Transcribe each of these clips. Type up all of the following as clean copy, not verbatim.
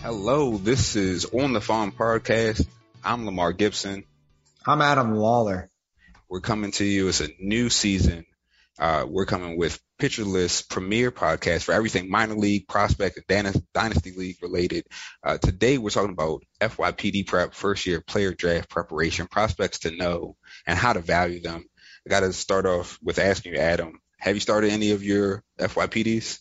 Hello, this is On the Farm Podcast. I'm Lamar Gibson. I'm Adam Lawler. We're coming to you as a new season. We're coming with Pitcher List premier podcast for everything minor league, prospect, and dynasty league related. Today, we're talking about FYPD prep, first year player draft preparation, prospects to know, and how to value them. I got to start off with asking you, Adam, have you started any of your FYPDs?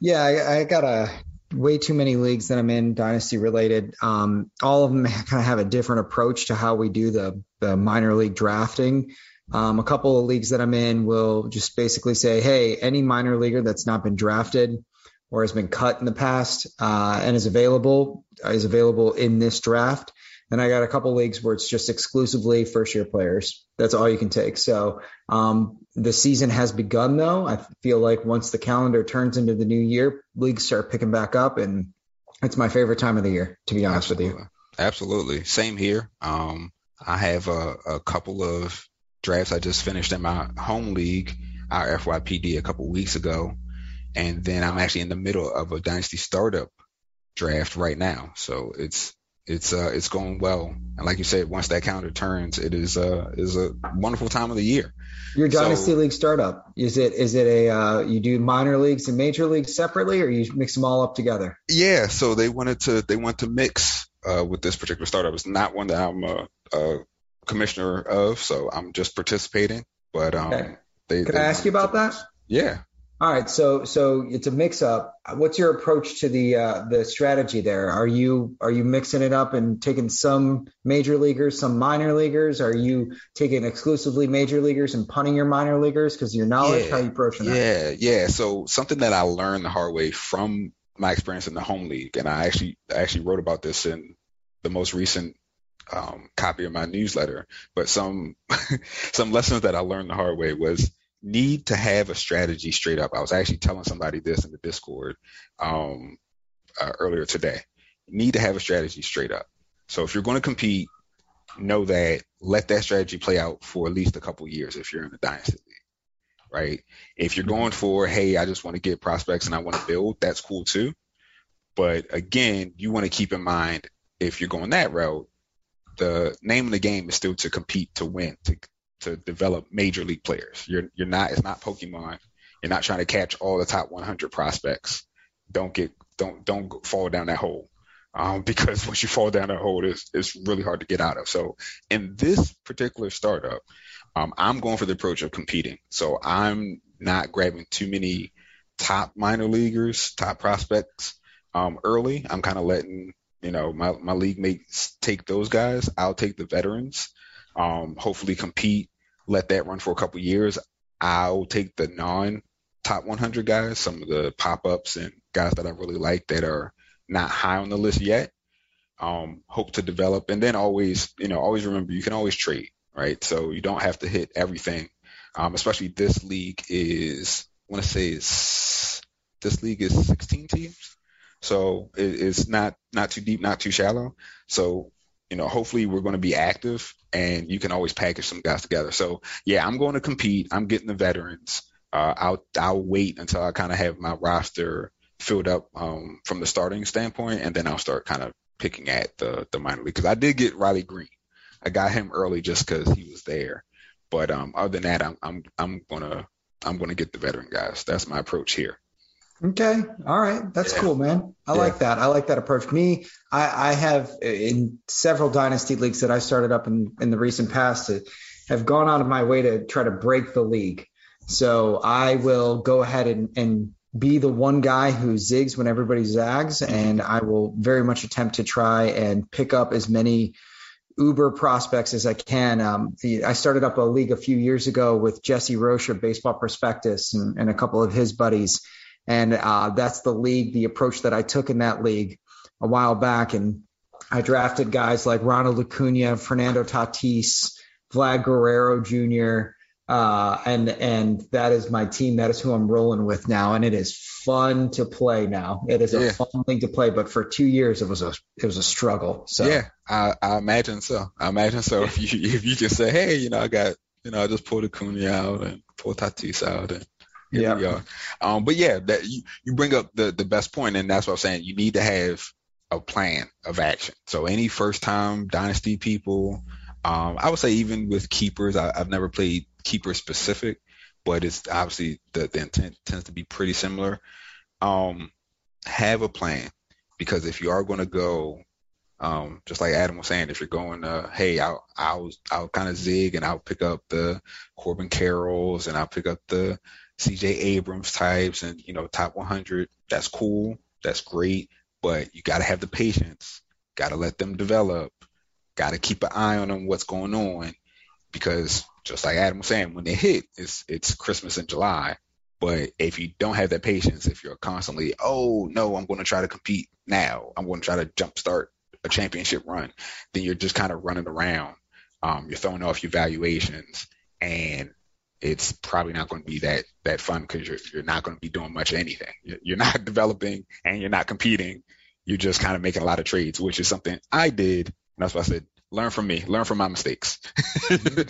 Yeah, I got a way too many leagues that I'm in, dynasty related. All of them kind of have a different approach to how we do the minor league drafting. A couple of leagues that I'm in will just basically say, hey, any minor leaguer that's not been drafted or has been cut in the past and is available in this draft. And I got a couple leagues where it's just exclusively first-year players. That's all you can take. So the season has begun, though. I feel like once the calendar turns into the new year, leagues start picking back up, and it's my favorite time of the year, to be honest with you. Absolutely. Same here. I have a couple of drafts I just finished in my home league, our FYPD, a couple weeks ago, and then I'm actually in the middle of a dynasty startup draft right now. So it's going well, and like you said, once that calendar turns, it is a wonderful time of the year. Your dynasty league startup, is it a you do minor leagues and major leagues separately, or you mix them all up together? Yeah, so they want to mix with this particular startup. It's not one that I'm a commissioner of, so I'm just participating. But okay. Can I ask you about that? Yeah. All right, so it's a mix-up. What's your approach to the strategy there? Are you mixing it up and taking some major leaguers, some minor leaguers? Are you taking exclusively major leaguers and punting your minor leaguers because of your knowledge? Yeah, how are you approaching that? Yeah. So something that I learned the hard way from my experience in the home league, and I actually wrote about this in the most recent copy of my newsletter. But some lessons that I learned the hard way was need to have a strategy straight up. I was actually telling somebody this in the Discord earlier today. Need to have a strategy straight up. So if you're going to compete, know that. Let that strategy play out for at least a couple years if you're in the dynasty league, right? If you're going for, hey, I just want to get prospects and I want to build, that's cool too. But again, you want to keep in mind, if you're going that route, the name of the game is still to compete, to win, to develop major league players. You're not, it's not Pokemon. You're not trying to catch all the top 100 prospects. Don't fall down that hole. Because once you fall down that hole, it's really hard to get out of. So in this particular startup, I'm going for the approach of competing. So I'm not grabbing too many top minor leaguers, top prospects early. I'm kind of letting, my league mates take those guys. I'll take the veterans. Hopefully compete, let that run for a couple years. I'll take the non-top 100 guys, some of the pop-ups and guys that I really like that are not high on the list yet. Hope to develop. And then always remember, you can always trade, right? So you don't have to hit everything, especially this league is, I want to say this league is 16 teams. So it's not too deep, not too shallow. So hopefully we're going to be active and you can always package some guys together. So, yeah, I'm going to compete. I'm getting the veterans. I'll wait until I kind of have my roster filled up from the starting standpoint, and then I'll start kind of picking at the minor league. Because I did get Riley Green. I got him early just because he was there. But other than that, I'm going to get the veteran guys. That's my approach here. Okay. All right. That's cool, man. I like that. I like that approach. I have in several dynasty leagues that I started up in the recent past to have gone out of my way to try to break the league. So I will go ahead and be the one guy who zigs when everybody zags. And I will very much attempt to try and pick up as many uber prospects as I can. I started up a league a few years ago with Jesse Roche of Baseball Prospectus and a couple of his buddies. And that's the approach that I took in that league a while back. And I drafted guys like Ronald Acuna, Fernando Tatis, Vlad Guerrero Jr. And that is my team. That is who I'm rolling with now. And it is fun to play now. It is a fun thing to play, but for 2 years, it was a struggle. So I imagine so. If you just say, hey, I got, I just pulled Acuna out and pulled Tatis out and. Yeah. But that you bring up the best point, and that's what I'm saying. You need to have a plan of action. So any first time dynasty people, I would say even with keepers, I've never played keeper specific, but it's obviously the intent tends to be pretty similar. Have a plan, because if you are going to go, just like Adam was saying, if you're going, hey, I'll kind of zig and I'll pick up the Corbin Carrolls and I'll pick up the CJ Abrams types and, top 100, that's cool. That's great. But you got to have the patience, got to let them develop, got to keep an eye on them, what's going on. Because just like Adam was saying, when they hit, it's Christmas in July. But if you don't have that patience, if you're constantly, oh, no, I'm going to try to compete now, I'm going to try to jumpstart a championship run, then you're just kind of running around. You're throwing off your valuations, and it's probably not going to be that fun, because you're not going to be doing much of anything. You're not developing and you're not competing. You're just kind of making a lot of trades, which is something I did. And that's why I said, learn from me, learn from my mistakes. And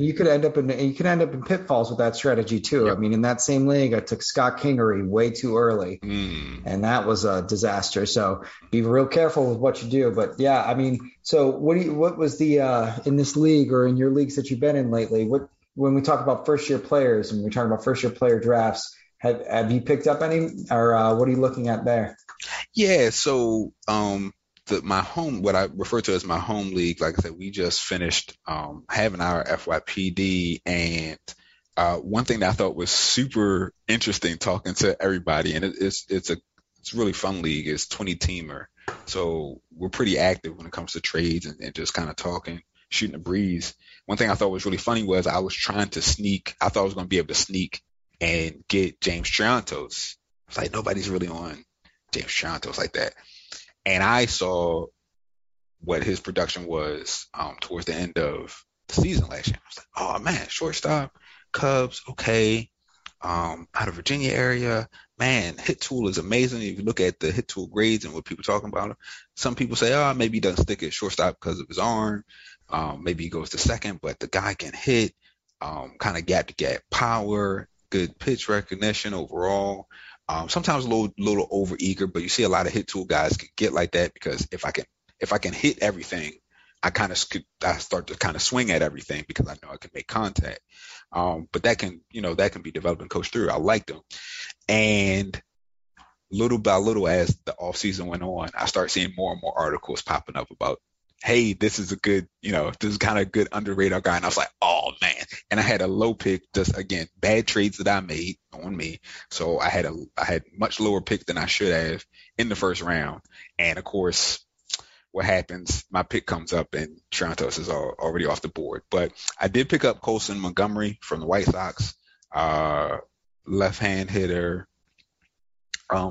you could end up in pitfalls with that strategy too. Yep. In that same league, I took Scott Kingery way too early, and that was a disaster. So be real careful with what you do. But so what was the in this league or in your leagues that you've been in lately? When we talk about first-year players and we're talking about first-year player drafts, have you picked up any, or what are you looking at there? Yeah, so what I refer to as my home league, like I said, we just finished having our FYPD, and one thing that I thought was super interesting talking to everybody, and it's a really fun league, is 20-teamer. So we're pretty active when it comes to trades and just kind of talking, shooting a breeze. One thing I thought was really funny was I was trying to sneak. I thought I was going to be able to sneak and get James Triantos. I was like, nobody's really on James Triantos like that. And I saw what his production was towards the end of the season last year. I was like, oh, man, shortstop, Cubs, okay, out of Virginia area. Man, hit tool is amazing. If you look at the hit tool grades and what people are talking about, some people say, oh, maybe he doesn't stick at shortstop because of his arm. Maybe he goes to second, but the guy can hit, kind of gap-to-gap power, good pitch recognition overall. Sometimes a little over-eager, but you see a lot of hit tool guys could get like that, because if I can hit everything, I start to kind of swing at everything because I know I can make contact. But that can be developed and coached through. I liked him. And little by little, as the offseason went on, I started seeing more and more articles popping up about, hey, this is a good, this is kind of a good under radar guy. And I was like, oh, man. And I had a low pick, just, again, bad trades that I made on me. So I had much lower pick than I should have in the first round. And, of course, what happens, my pick comes up and Triantos is already off the board. But I did pick up Colson Montgomery from the White Sox, left-hand hitter.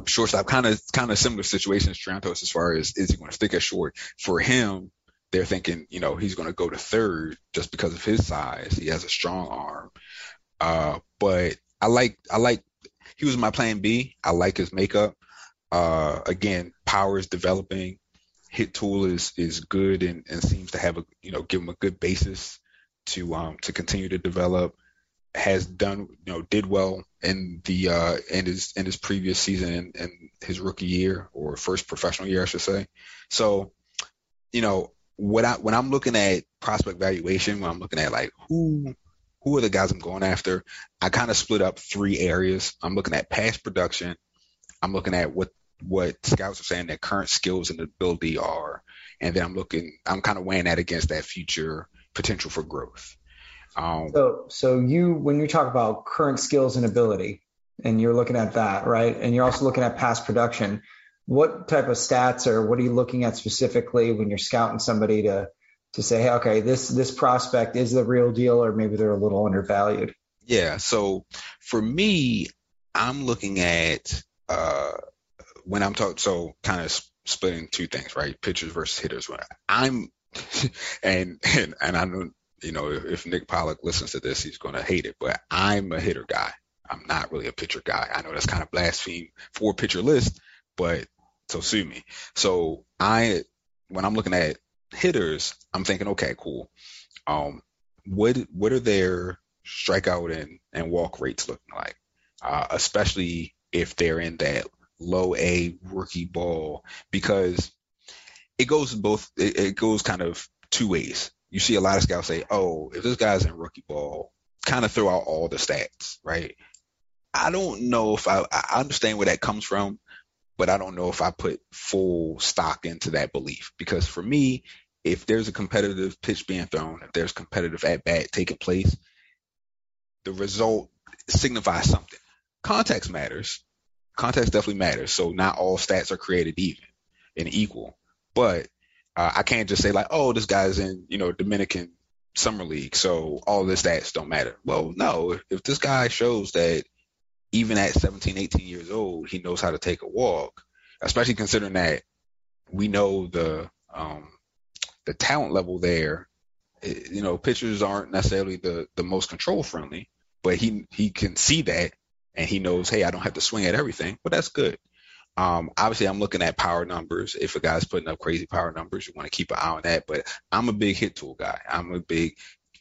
Shortstop, kind of similar situation as Triantos as far as is he going to stick at short. For him, they're thinking, he's going to go to third just because of his size. He has a strong arm. But I like he was my plan B. I like his makeup. Again, power is developing. Hit tool is good and seems to have a, give him a good basis to continue to develop. Has done, did well in the in his previous season and his rookie year, or first professional year, I should say. So, when I'm looking at prospect valuation, when I'm looking at like who who are the guys I'm going after? I kind of split up three areas. I'm looking at past production. I'm looking at what scouts are saying their current skills and ability are. And then I'm kind of weighing that against that future potential for growth. So you, when you talk about current skills and ability, and you're looking at that, right? And you're also looking at past production. What type of stats or what are you looking at specifically when you're scouting somebody to say, hey, okay, this prospect is the real deal, or maybe they're a little undervalued? Yeah. So for me, I'm looking at when I'm talking, so kind of splitting two things, right? Pitchers versus hitters. When I'm and I don't, you know, if Nick Pollock listens to this, he's going to hate it, but I'm a hitter guy. I'm not really a pitcher guy. I know that's kind of blaspheme for Pitcher List, but so sue me. So when I'm looking at hitters, I'm thinking, okay, cool. What are their strikeout and walk rates looking like? Especially if they're in that low A rookie ball, because it goes both. It goes kind of two ways. You see a lot of scouts say, oh, if this guy's in rookie ball, kind of throw out all the stats, right? I don't know if I understand where that comes from, but I don't know if I put full stock into that belief. Because for me, if there's a competitive pitch being thrown, if there's competitive at-bat taking place, the result signifies something. Context matters. Context definitely matters. So not all stats are created even and equal. But I can't just say like, oh, this guy's in, you know, Dominican Summer League, so all the stats don't matter. Well, no, if this guy shows that even at 17, 18 years old, he knows how to take a walk, especially considering that we know the talent level there, you know, pitchers aren't necessarily the most control friendly, but he can see that and he knows, hey, I don't have to swing at everything, but that's good. Obviously, I'm looking at power numbers. If a guy's putting up crazy power numbers, you want to keep an eye on that. But I'm a big hit tool guy.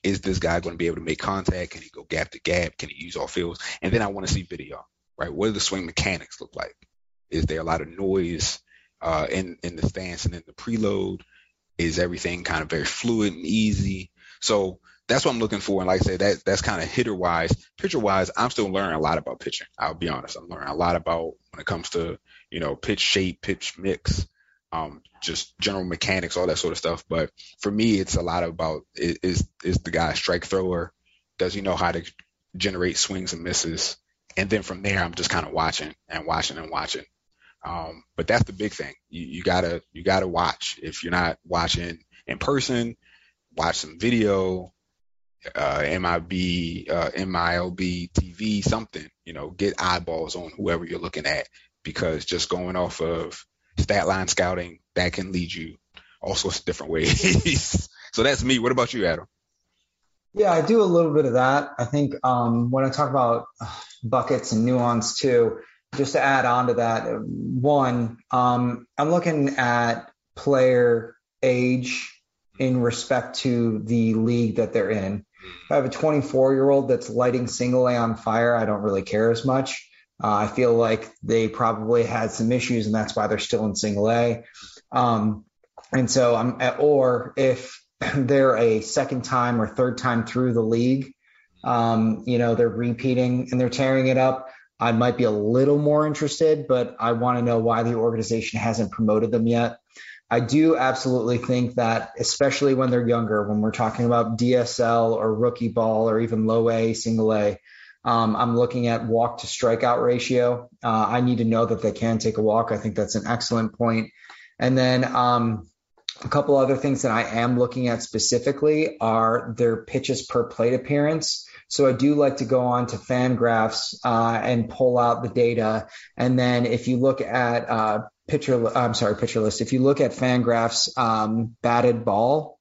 Is this guy going to be able to make contact? Can he go gap to gap? Can he use all fields? And then I want to see video, right? What do the swing mechanics look like? Is there a lot of noise in the stance and in the preload? Is everything kind of very fluid and easy? So that's what I'm looking for. And like I say, that's kind of hitter-wise. Pitcher-wise, I'm still learning a lot about pitching. I'll be honest. I'm learning a lot about when it comes to, you know, pitch shape, pitch mix, just general mechanics, all that sort of stuff. But for me, it's a lot about is the guy a strike thrower? Does he know how to generate swings and misses? And then from there, I'm just kind of watching. But that's the big thing. You gotta watch. If you're not watching in person, watch some video, MILB TV, something. You know, get eyeballs on whoever you're looking at. Because just going off of stat line scouting, that can lead you all sorts of different ways. So that's me. What about you, Adam? Yeah, I do a little bit of that. I think when I talk about buckets and nuance too, just to add on to that, one, I'm looking at player age in respect to the league that they're in. If I have a 24-year-old that's lighting single A on fire, I don't really care as much. I feel like they probably had some issues, and that's why they're still in single A. Or if they're a second time or third time through the league, you know, they're repeating and they're tearing it up, I might be a little more interested, but I want to know why the organization hasn't promoted them yet. I do absolutely think that, especially when they're younger, when we're talking about DSL or rookie ball or even low A, single A, I'm looking at walk to strikeout ratio. I need to know that they can take a walk. I think that's an excellent point. And then a couple other things that I am looking at specifically are their pitches per plate appearance. So I do like to go on to FanGraphs and pull out the data. And then if you look at Pitcher List, if you look at FanGraphs batted ball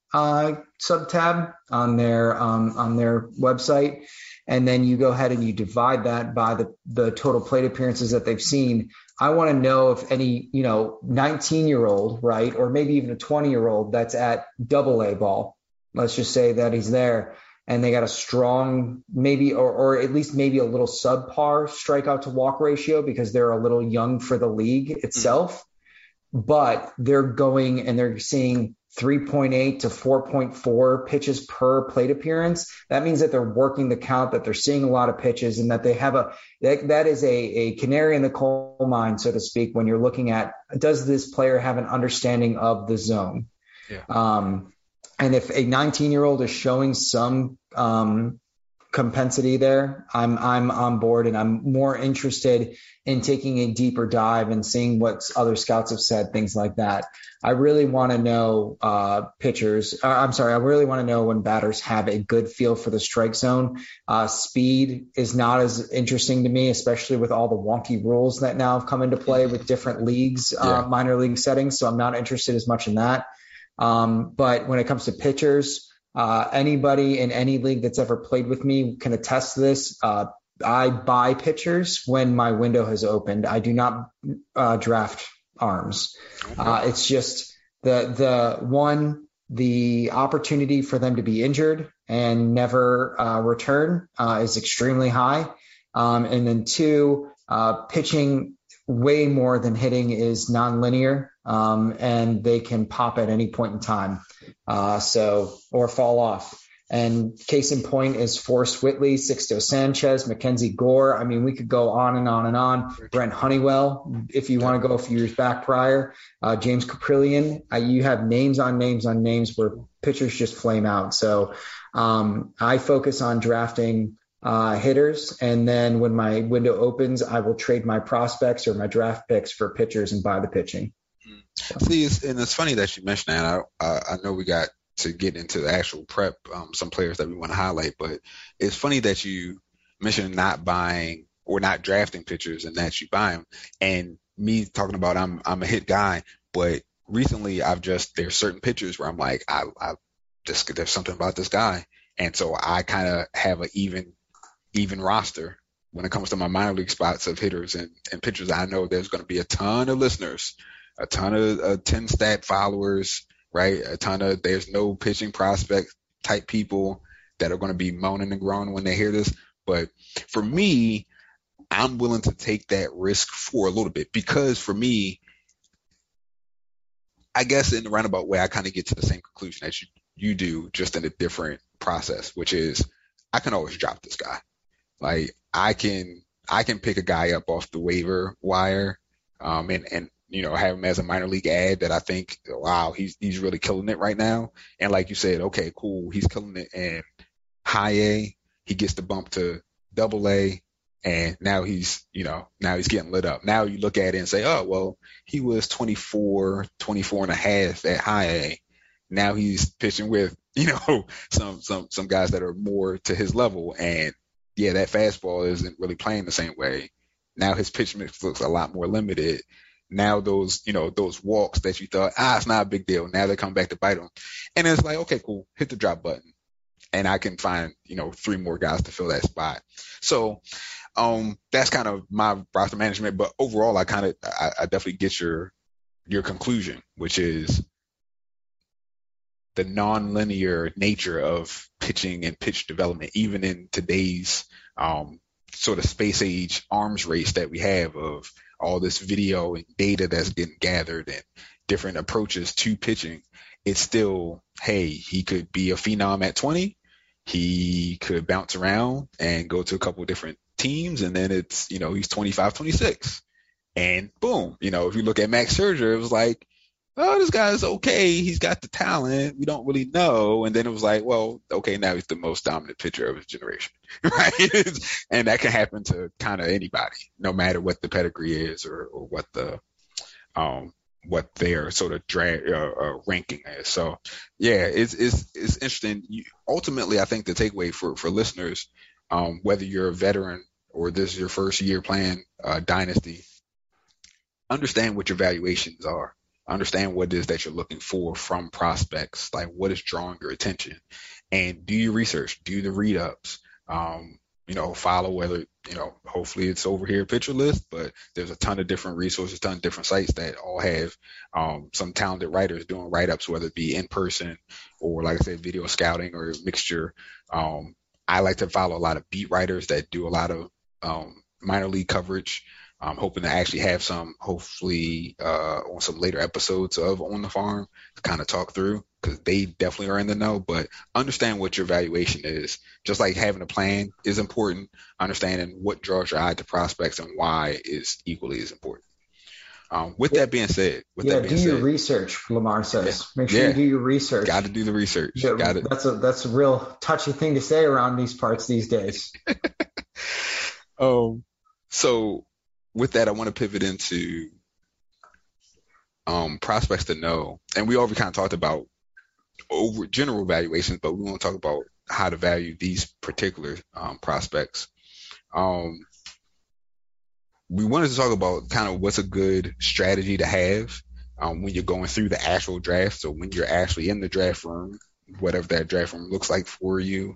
sub-tab on their website, and then you go ahead and you divide that by the total plate appearances that they've seen. I want to know if any, you know, 19-year-old, right, or maybe even a 20-year-old that's at double A ball, let's just say that he's there, and they got a strong maybe or at least maybe a little subpar strikeout to walk ratio because they're a little young for the league itself. but they're going and they're seeing 3.8 to 4.4 pitches per plate appearance. That means that they're working the count, that they're seeing a lot of pitches, and that they have that is a canary in the coal mine, so to speak, when you're looking at, does this player have an understanding of the zone? Yeah. And if a 19-year-old is showing some compensity there, I'm on board, and I'm more interested in taking a deeper dive and seeing what other scouts have said, things like that. I really want to know I really want to know when batters have a good feel for the strike zone. Speed is not as interesting to me, especially with all the wonky rules that now have come into play with different leagues, minor league settings. So I'm not interested as much in that. But when it comes to pitchers, anybody in any league that's ever played with me can attest to this. I buy pitchers when my window has opened. I do not draft arms. It's just the opportunity for them to be injured and never return is extremely high. And then two, pitching way more than hitting is nonlinear, and they can pop at any point in time, or fall off. And case in point is Forrest Whitley, Sixto Sanchez, Mackenzie Gore. I mean, we could go on and on and on. Brent Honeywell, if you want to go a few years back prior, James Caprillion. You have names on names on names where pitchers just flame out. So I focus on drafting hitters. And then when my window opens, I will trade my prospects or my draft picks for pitchers and buy the pitching. Please. And it's funny that you mentioned that. I know we got to get into the actual prep, some players that we want to highlight, but it's funny that you mentioned not buying or not drafting pitchers and that you buy them, and me talking about I'm a hit guy, but recently there's certain pitchers where I'm like, there's something about this guy. And so I kind of have an even roster when it comes to my minor league spots of hitters and pitchers. I know there's going to be a ton of listeners, a ton of 10 stat followers, right? A ton of, there's no pitching prospect type people that are going to be moaning and groaning when they hear this. But for me, I'm willing to take that risk for a little bit, because for me, I guess in the roundabout way, I kind of get to the same conclusion as you do, just in a different process, which is I can always drop this guy. Like I can pick a guy up off the waiver wire, and you know, have him as a minor league ad that I think, wow, he's really killing it right now. And like you said, okay, cool, he's killing it in high A. He gets the bump to double A, and now he's getting lit up. Now you look at it and say, oh, well, he was 24 and a half at high A. Now he's pitching with, some guys that are more to his level. And yeah, that fastball isn't really playing the same way. Now his pitch mix looks a lot more limited. Now those walks that you thought, it's not a big deal, now they come back to bite him. And it's like, okay, cool, hit the drop button. And I can find, three more guys to fill that spot. So that's kind of my roster management. But overall, I definitely get your conclusion, which is the nonlinear nature of pitching and pitch development, even in today's sort of space age arms race that we have of all this video and data that's getting gathered and different approaches to pitching. It's still, hey, he could be a phenom at 20. He could bounce around and go to a couple of different teams. And then it's, he's 25, 26 and boom. If you look at Max Scherzer, it was like, oh, this guy's okay. He's got the talent. We don't really know. And then it was like, well, okay, now he's the most dominant pitcher of his generation, right? And that can happen to kind of anybody, no matter what the pedigree is or what the what their sort of ranking is. So, yeah, it's interesting. Ultimately, I think the takeaway for listeners, whether you're a veteran or this is your first year playing Dynasty, understand what your valuations are. Understand what it is that you're looking for from prospects, like what is drawing your attention, and do your research, do the read ups, follow whether, hopefully it's over here, Pitcher List, but there's a ton of different resources, ton of different sites that all have some talented writers doing write ups, whether it be in person or, like I said, video scouting or a mixture. I like to follow a lot of beat writers that do a lot of minor league coverage. I'm hoping to actually have some, hopefully, on some later episodes of On the Farm to kind of talk through, because they definitely are in the know. But understand what your valuation is. Just like having a plan is important, understanding what draws your eye to prospects and why is equally as important. With that being said, do your research, Lamar says. Yeah. Make sure you do your research. Got to do the research. Yeah, that's a real touchy thing to say around these parts these days. So with that, I want to pivot into prospects to know, and we already kind of talked about over general valuations, but we want to talk about how to value these particular prospects. We wanted to talk about kind of what's a good strategy to have when you're going through the actual draft. So when you're actually in the draft room, whatever that draft room looks like for you,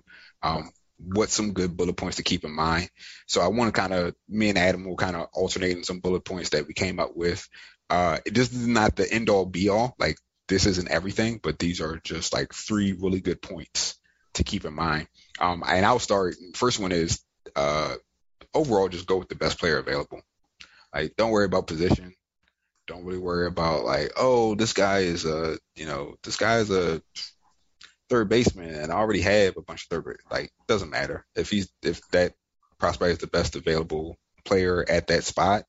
what's some good bullet points to keep in mind. So I want to kind of, me and Adam will kind of alternate in some bullet points that we came up with. This is not the end all be all. Like, this isn't everything, but these are just like three really good points to keep in mind. And I'll start. First one is, overall, just go with the best player available. Like, don't worry about position. Don't really worry about like, oh, this guy is a third baseman, and I already have a bunch of third. Like, doesn't matter if that prospect is the best available player at that spot,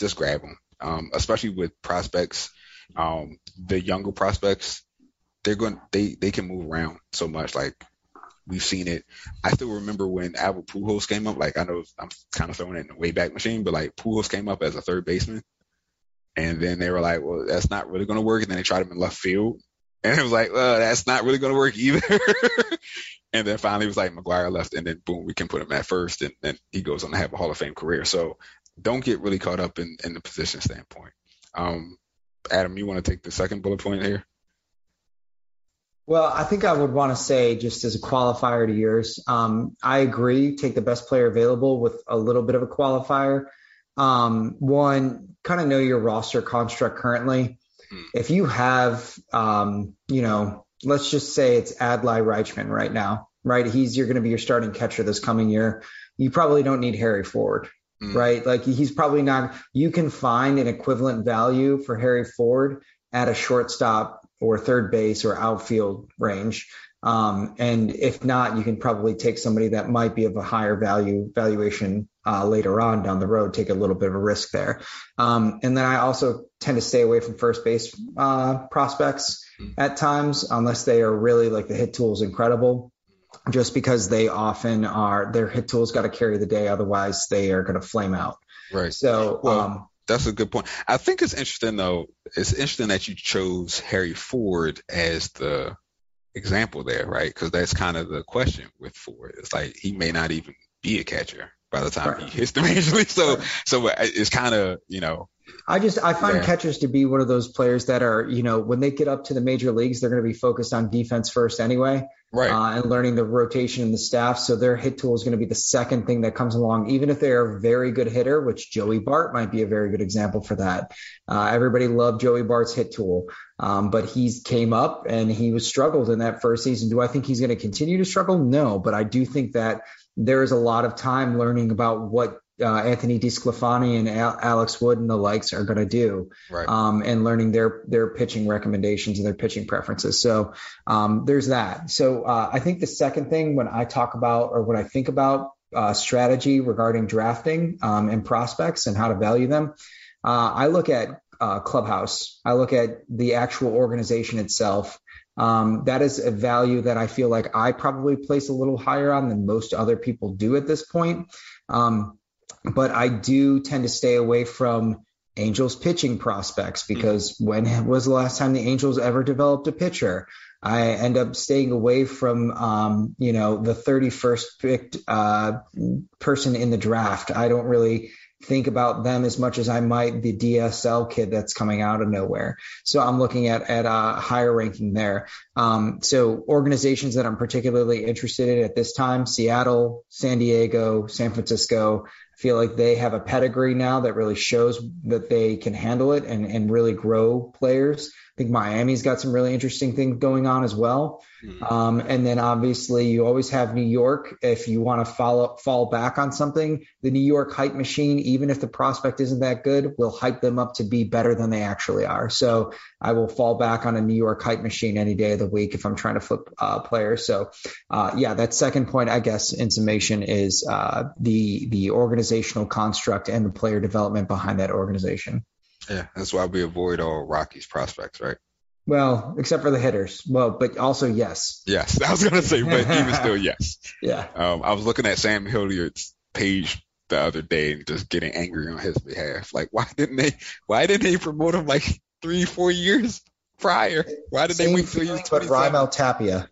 just grab him. Especially with prospects, the younger prospects, they can move around so much. Like, we've seen it. I still remember when Albert Pujols came up. Like, I know I'm kind of throwing it in the Wayback Machine, but like, Pujols came up as a third baseman, and then they were like, well, that's not really going to work. And then they tried him in left field, and it was like, well, that's not really going to work either. And then finally it was like, McGuire left, and then boom, we can put him at first, and then he goes on to have a Hall of Fame career. So don't get really caught up in the position standpoint. Adam, you want to take the second bullet point here? Well, I think I would want to say, just as a qualifier to yours, I agree, take the best player available with a little bit of a qualifier. One, kind of know your roster construct currently. If you have, let's just say it's Adlai Reichman right now, right? You're going to be your starting catcher this coming year. You probably don't need Harry Ford, right? Like, he's probably not – you can find an equivalent value for Harry Ford at a shortstop or third base or outfield range. And if not, you can probably take somebody that might be of a higher valuation later on down the road, take a little bit of a risk there. And then I also tend to stay away from first base prospects at times, unless they are really like the hit tool is incredible, just because they often are, their hit tool's got to carry the day. Otherwise they are going to flame out. Right. So, well, that's a good point. I think it's interesting, though. It's interesting that you chose Harry Ford as the example there, right? Because that's kind of the question with Ford. It's like, he may not even be a catcher by the time he hits the major league. So it's kind of, I find catchers to be one of those players that are, when they get up to the major leagues, they're going to be focused on defense first anyway, right? And learning the rotation and the staff. So their hit tool is going to be the second thing that comes along, even if they're a very good hitter, which Joey Bart might be a very good example for that. Everybody loved Joey Bart's hit tool, but he came up and he was struggled in that first season. Do I think he's going to continue to struggle? No, but I do think that there is a lot of time learning about what Anthony DeSclafani and Alex Wood and the likes are going to do, right? And learning their pitching recommendations and their pitching preferences. So there's that. So I think the second thing when I talk about, or when I think about strategy regarding drafting and prospects and how to value them, I look at Clubhouse. I look at the actual organization itself. That is a value that I feel like I probably place a little higher on than most other people do at this point. But I do tend to stay away from Angels pitching prospects, because when was the last time the Angels ever developed a pitcher? I end up staying away from, the 31st picked person in the draft. I don't really think about them as much as I might the DSL kid that's coming out of nowhere. So I'm looking at a higher ranking there. So organizations that I'm particularly interested in at this time, Seattle, San Diego, San Francisco, I feel like they have a pedigree now that really shows that they can handle it and really grow players. think Miami's got some really interesting things going on as well. And then obviously you always have New York. If you want to fall back on something, the New York hype machine, even if the prospect isn't that good, will hype them up to be better than they actually are. So I will fall back on a New York hype machine any day of the week if I'm trying to flip players. So yeah, that second point, I guess, in summation is the organizational construct and the player development behind that organization. Yeah, that's why we avoid all Rockies prospects, right? Well, except for the hitters. Well, but also yes. Yes, I was going to say, but even still, yes. Yeah. I was looking at Sam Hilliard's page the other day and just getting angry on his behalf. Like, why didn't they promote him like 3-4 years prior? Why did they wait till he was 27? But Ryan Al-Tapia.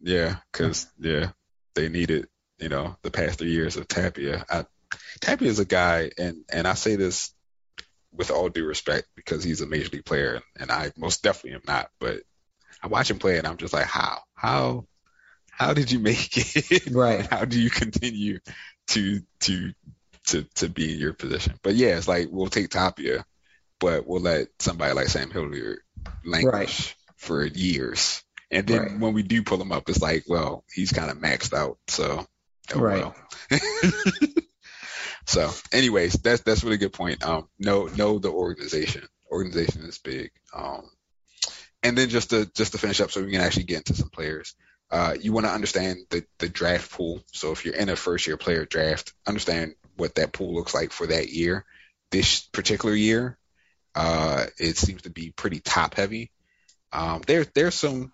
Because they needed, the past 3 years of Tapia. Tapia is a guy, and I say this with all due respect because he's a major league player, and I most definitely am not, but I watch him play, and I'm just like, how did you make it? Right. How do you continue to be in your position? But yeah, it's like we'll take Tapia, but we'll let somebody like Sam Hilliard languish for years, and then when we do pull him up, it's like, well, he's kind of maxed out, so well. So, anyways, that's a really good point. Know the organization. Organization is big. And then just to finish up, so we can actually get into some players. You want to understand the draft pool. So if you're in a first year player draft, understand what that pool looks like for that year. This particular year, it seems to be pretty top heavy. There's some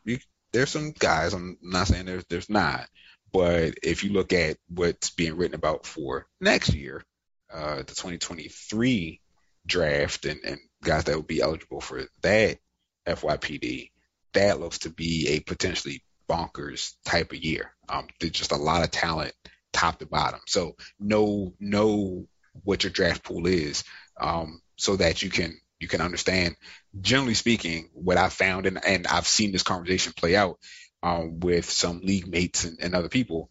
guys. I'm not saying there's not. But if you look at what's being written about for next year, the 2023 draft and guys that will be eligible for that FYPD, that looks to be a potentially bonkers type of year. There's just a lot of talent top to bottom. So know what your draft pool is, so that you can understand, generally speaking, what I found, and I've seen this conversation play out with some league mates and other people.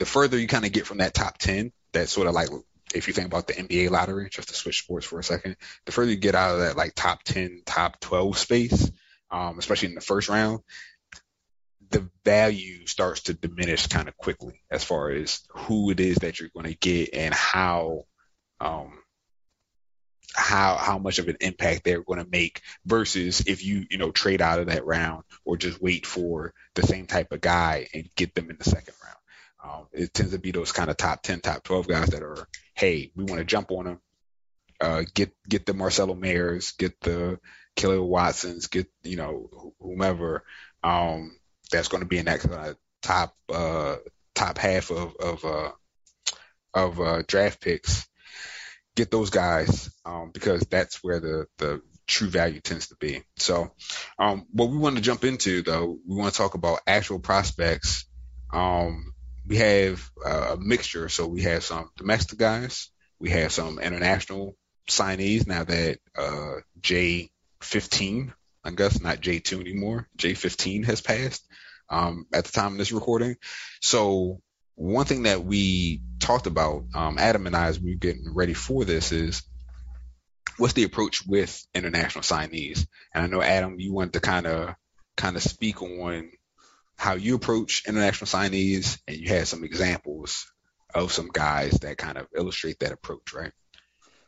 The further you kind of get from that top 10, that's sort of like, if you think about the NBA lottery, just to switch sports for a second, the further you get out of that like top 10, top 12 space, especially in the first round, the value starts to diminish kind of quickly as far as who it is that you're going to get and how much of an impact they're going to make versus if you trade out of that round or just wait for the same type of guy and get them in the second round. It tends to be those kind of top 10, top 12 guys that are, hey, we want to jump on them, get the Marcelo Mayers, get the Kelly Watsons, get, whomever that's going to be in that kind of top half of draft picks. Get those guys, because that's where the true value tends to be. So what we want to jump into, though, we want to talk about actual prospects. We have a mixture. So we have some domestic guys. We have some international signees. Now that J-15, I guess not J-2 anymore, J-15 has passed at the time of this recording. So one thing that we talked about, Adam and I, as we were getting ready for this, is what's the approach with international signees? And I know, Adam, you wanted to kind of speak on how you approach international signees, and you had some examples of some guys that kind of illustrate that approach, right?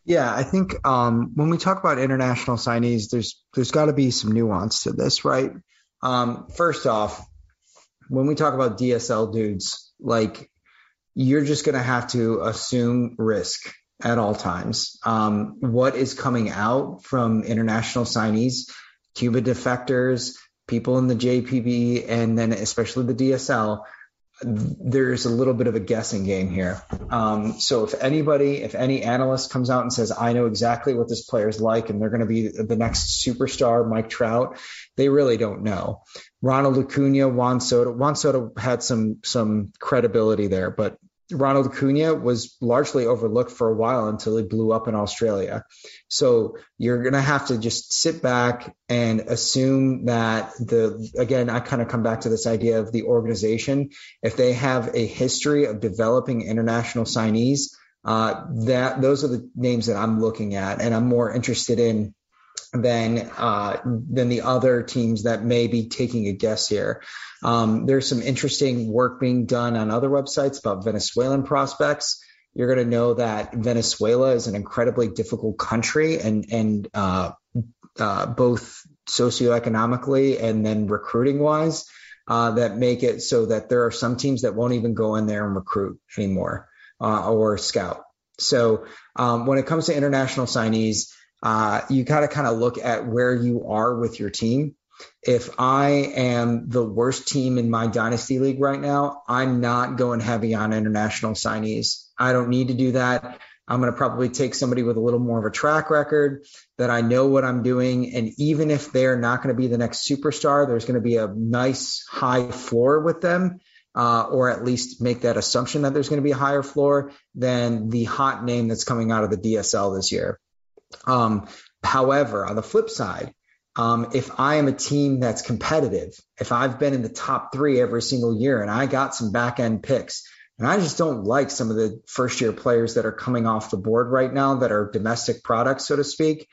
Yeah, I think when we talk about international signees, there's got to be some nuance to this, right? First off, when we talk about DSL dudes, like, you're just going to have to assume risk at all times. What is coming out from international signees, Cuba defectors, people in the JPB, and then especially the DSL, there's a little bit of a guessing game here. So if any analyst comes out and says, I know exactly what this player is like, and they're going to be the next superstar, Mike Trout, they really don't know. Ronald Acuna, Juan Soto had some credibility there, but Ronald Acuna was largely overlooked for a while until he blew up in Australia. So you're going to have to just sit back and assume that I kind of come back to this idea of the organization. If they have a history of developing international signees, those are the names that I'm looking at, and I'm more interested in than the other teams that may be taking a guess here. There's some interesting work being done on other websites about Venezuelan prospects. You're going to know that Venezuela is an incredibly difficult country, and both socioeconomically and then recruiting wise, that make it so that there are some teams that won't even go in there and recruit anymore or scout. So when it comes to international signees, you got to kind of look at where you are with your team. If I am the worst team in my dynasty league right now, I'm not going heavy on international signees. I don't need to do that. I'm going to probably take somebody with a little more of a track record that I know what I'm doing. And even if they're not going to be the next superstar, there's going to be a nice high floor with them, or at least make that assumption that there's going to be a higher floor than the hot name that's coming out of the DSL this year. However, on the flip side, if I am a team that's competitive, if I've been in the top three every single year and I got some back end picks, and I just don't like some of the first year players that are coming off the board right now that are domestic products, so to speak,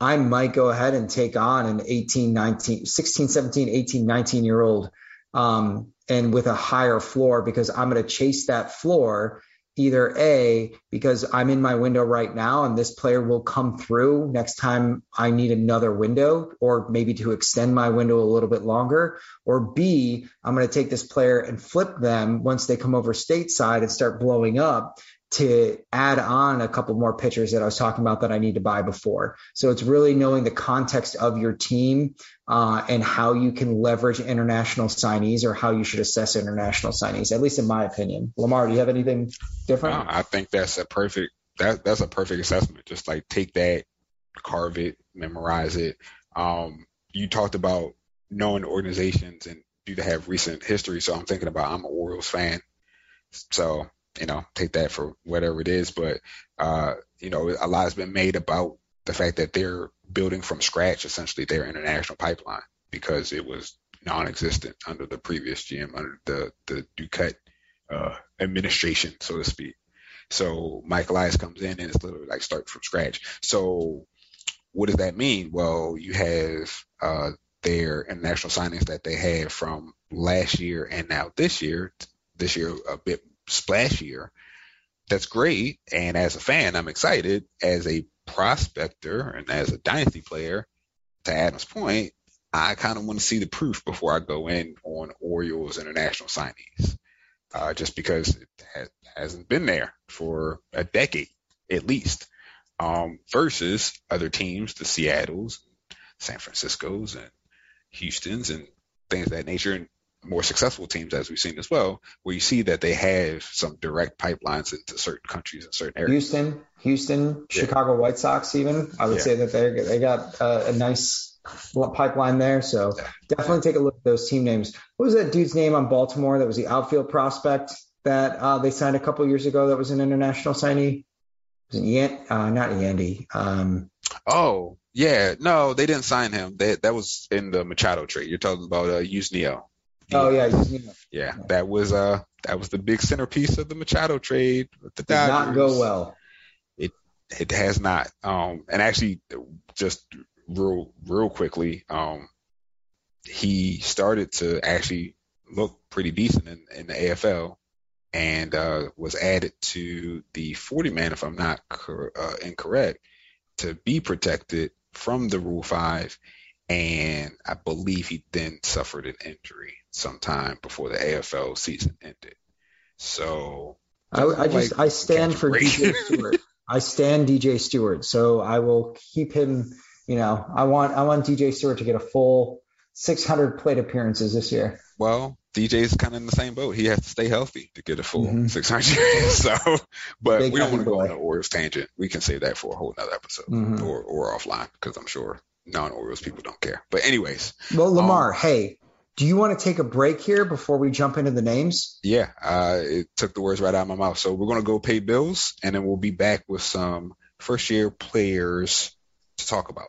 I might go ahead and take on an 18, 19 year old and with a higher floor, because I'm going to chase that floor. Either A, because I'm in my window right now and this player will come through next time I need another window, or maybe to extend my window a little bit longer, or B, I'm going to take this player and flip them once they come over stateside and start blowing up to add on a couple more pitchers that I was talking about that I need to buy before. So it's really knowing the context of your team and how you can leverage international signees, or how you should assess international signees, at least in my opinion. Lamar, do you have anything different? I think that's a perfect assessment. Just like take that, carve it, memorize it. You talked about knowing organizations and due to have recent history. So I'm thinking about, I'm an Orioles fan. So, you know, take that for whatever it is. But, you know, a lot has been made about the fact that they're building from scratch, essentially, their international pipeline, because it was non-existent under the previous GM, under the Duquette administration, so to speak. So Mike Elias comes in and it's literally like start from scratch. So what does that mean? Well, you have their international signings that they had from last year and now this year a bit splashier. That's great. And as a fan, I'm excited. As a prospector and as a dynasty player, to Adam's point, I kind of want to see the proof before I go in on Orioles international signees, just because it hasn't been there for a decade at least, versus other teams, the Seattles, San Franciscos, and Houstons, and things of that nature, and more successful teams, as we've seen as well, where you see that they have some direct pipelines into certain countries and certain areas. Houston, yeah. Chicago White Sox even. I would say that they got a nice pipeline there. So definitely take a look at those team names. What was that dude's name on Baltimore that was the outfield prospect that they signed a couple years ago that was an international signee? Was it not Yandy. Oh, yeah. No, they didn't sign him. That was in the Machado trade. You're talking about Yusnio. Oh yeah, yeah. That was the big centerpiece of the Machado trade with the Dodgers. Did not go well. It has not. And actually, just real quickly, he started to actually look pretty decent in the AFL, and was added to the 40-man, if I'm not incorrect, to be protected from the Rule 5. And I believe he then suffered an injury sometime before the AFL season ended. So I stand for DJ Stewart. I stand DJ Stewart. So I will keep him. You know, I want DJ Stewart to get a full 600 plate appearances this year. Well, DJ's kind of in the same boat. He has to stay healthy to get a full 600. So, but big, we don't want to go on an Orioles tangent. We can save that for a whole nother episode or offline, because I'm sure non-Orioles people don't care. But anyways. Well, Lamar, hey, do you want to take a break here before we jump into the names? Yeah, it took the words right out of my mouth. So we're going to go pay bills, and then we'll be back with some first-year players to talk about.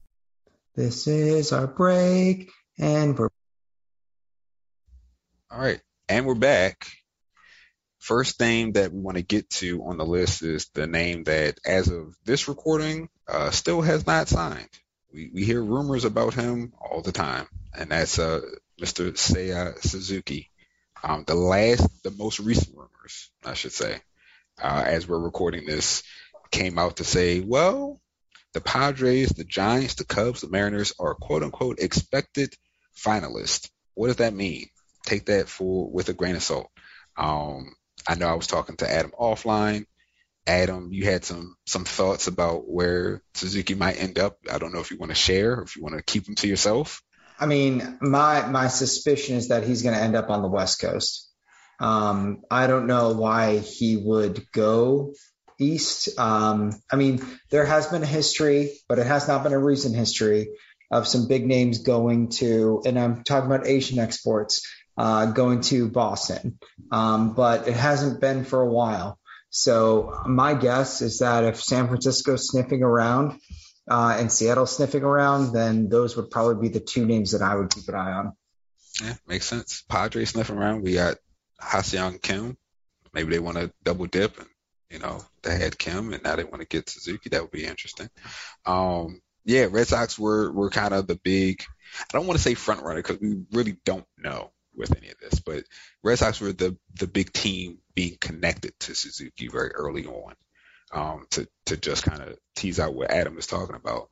This is our break, and we're... All right, and we're back. First name that we want to get to on the list is the name that, as of this recording, still has not signed. We hear rumors about him all the time, and that's Mr. Seiya Suzuki. The most recent rumors, I should say, as we're recording this, came out to say, well, the Padres, the Giants, the Cubs, the Mariners are quote-unquote expected finalists. What does that mean? Take that with a grain of salt. I know I was talking to Adam offline. Adam, you had some thoughts about where Suzuki might end up. I don't know if you want to share or if you want to keep them to yourself. I mean, my suspicion is that he's going to end up on the West Coast. I don't know why he would go East. I mean, there has been a history, but it has not been a recent history of some big names going to, and I'm talking about Asian exports, going to Boston. But it hasn't been for a while. So my guess is that if San Francisco's sniffing around and Seattle sniffing around, then those would probably be the two names that I would keep an eye on. Yeah, makes sense. Padres sniffing around. We got Ha-seong Kim. Maybe they want to double dip and, you know, they had Kim, and now they want to get Suzuki. That would be interesting. Yeah, Red Sox were kind of the big – I don't want to say front runner because we really don't know with any of this, but Red Sox were the big team being connected to Suzuki very early on, to just kind of tease out what Adam was talking about.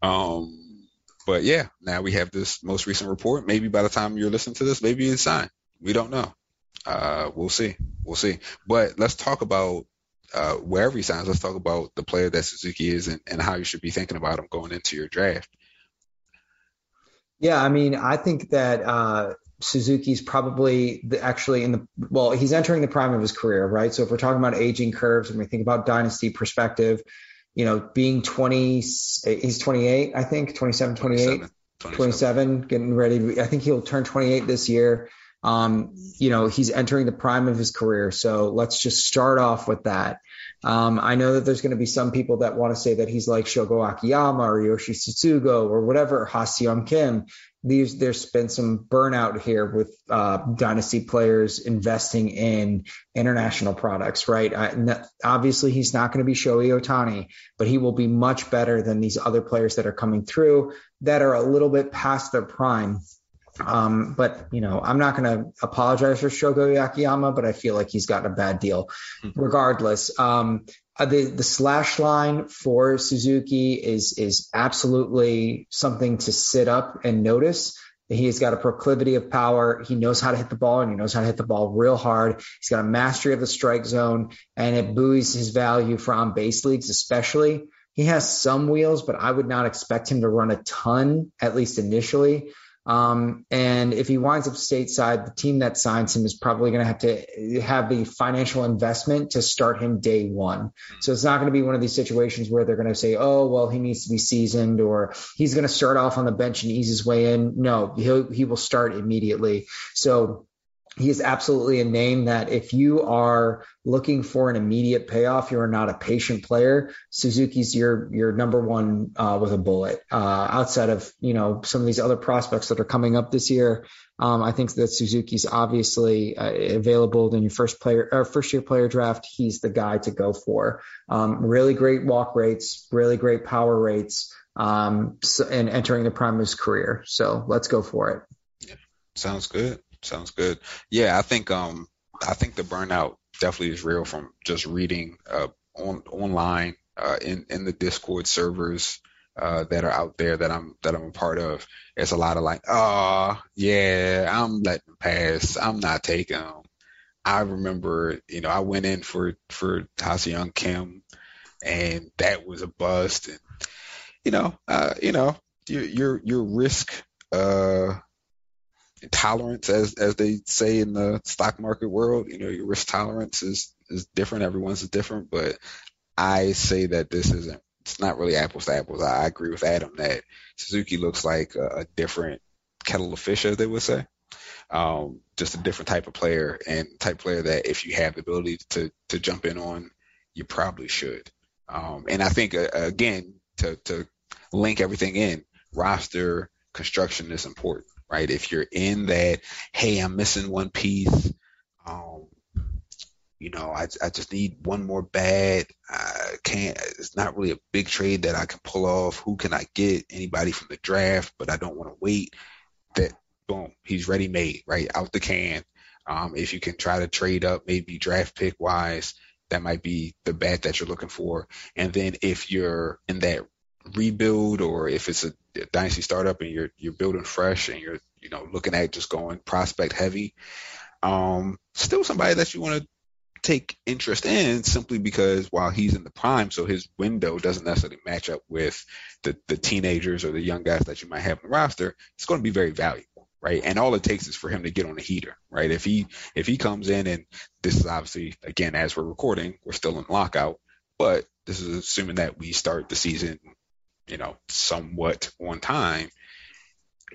But, yeah, now we have this most recent report. Maybe by the time you're listening to this, maybe it's signed. We don't know. We'll see. But let's talk about wherever he signs. Let's talk about the player that Suzuki is and how you should be thinking about him going into your draft. Yeah, I mean, I think that Suzuki's probably he's entering the prime of his career, right? So if we're talking about aging curves and we think about dynasty perspective, you know, being 20, he's 28, I think, 27, 28, 27, getting ready. I think he'll turn 28 this year. You know, he's entering the prime of his career. So let's just start off with that. I know that there's going to be some people that want to say that he's like Shogo Akiyama or Yoshi Tsutsugo or whatever, Ha-seong Kim. There's been some burnout here with dynasty players investing in international products, right? Obviously, he's not going to be Shohei Ohtani, but he will be much better than these other players that are coming through that are a little bit past their prime. But, you know, I'm not going to apologize for Shogo Akiyama, but I feel like he's gotten a bad deal. Mm-hmm. Regardless, the slash line for Suzuki is absolutely something to sit up and notice. He has got a proclivity of power. He knows how to hit the ball, and he knows how to hit the ball real hard. He's got a mastery of the strike zone, and it buoys his value for on-base leagues especially. He has some wheels, but I would not expect him to run a ton, at least initially. And if he winds up stateside, the team that signs him is probably going to have the financial investment to start him day one. So it's not going to be one of these situations where they're going to say, oh, well, he needs to be seasoned or he's going to start off on the bench and ease his way in. No, he will start immediately. So he is absolutely a name that if you are looking for an immediate payoff, you are not a patient player. Suzuki's your number one with a bullet. Outside of, you know, some of these other prospects that are coming up this year, I think that Suzuki's obviously available in your first year player draft. He's the guy to go for. Really great walk rates, really great power rates. and entering the prime of his career. So let's go for it. Yeah. Sounds good. Sounds good. Yeah, I think the burnout definitely is real from just reading online in the Discord servers that are out there that I'm a part of. It's a lot of like, oh, yeah, I'm letting them pass. I'm not taking them. I remember, I went in for Ha-seong Kim, and that was a bust. And your risk tolerance, as they say in the stock market world, your risk tolerance is different. Everyone's is different, but I say that it's not really apples to apples. I agree with Adam that Suzuki looks like a different kettle of fish, as they would say. Just a different type of player, and type player that if you have the ability to jump in on, you probably should. And I think, again, to link everything in, roster construction is important, right? If you're in that, hey, I'm missing one piece, I just need one more bat. It's not really a big trade that I can pull off. Who can I get? Anybody from the draft, but I don't want to wait. That, boom, he's ready made, right? Out the can. If you can try to trade up, maybe draft pick wise, that might be the bat that you're looking for. And then if you're in that rebuild, or if it's a dynasty startup and you're building fresh and you're, looking at just going prospect heavy, still somebody that you want to take interest in, simply because while he's in the prime, so his window doesn't necessarily match up with the teenagers or the young guys that you might have on the roster, it's going to be very valuable, right? And all it takes is for him to get on a heater, right? If he comes in, and this is obviously, again, as we're recording, we're still in lockout, but this is assuming that we start the season, somewhat on time.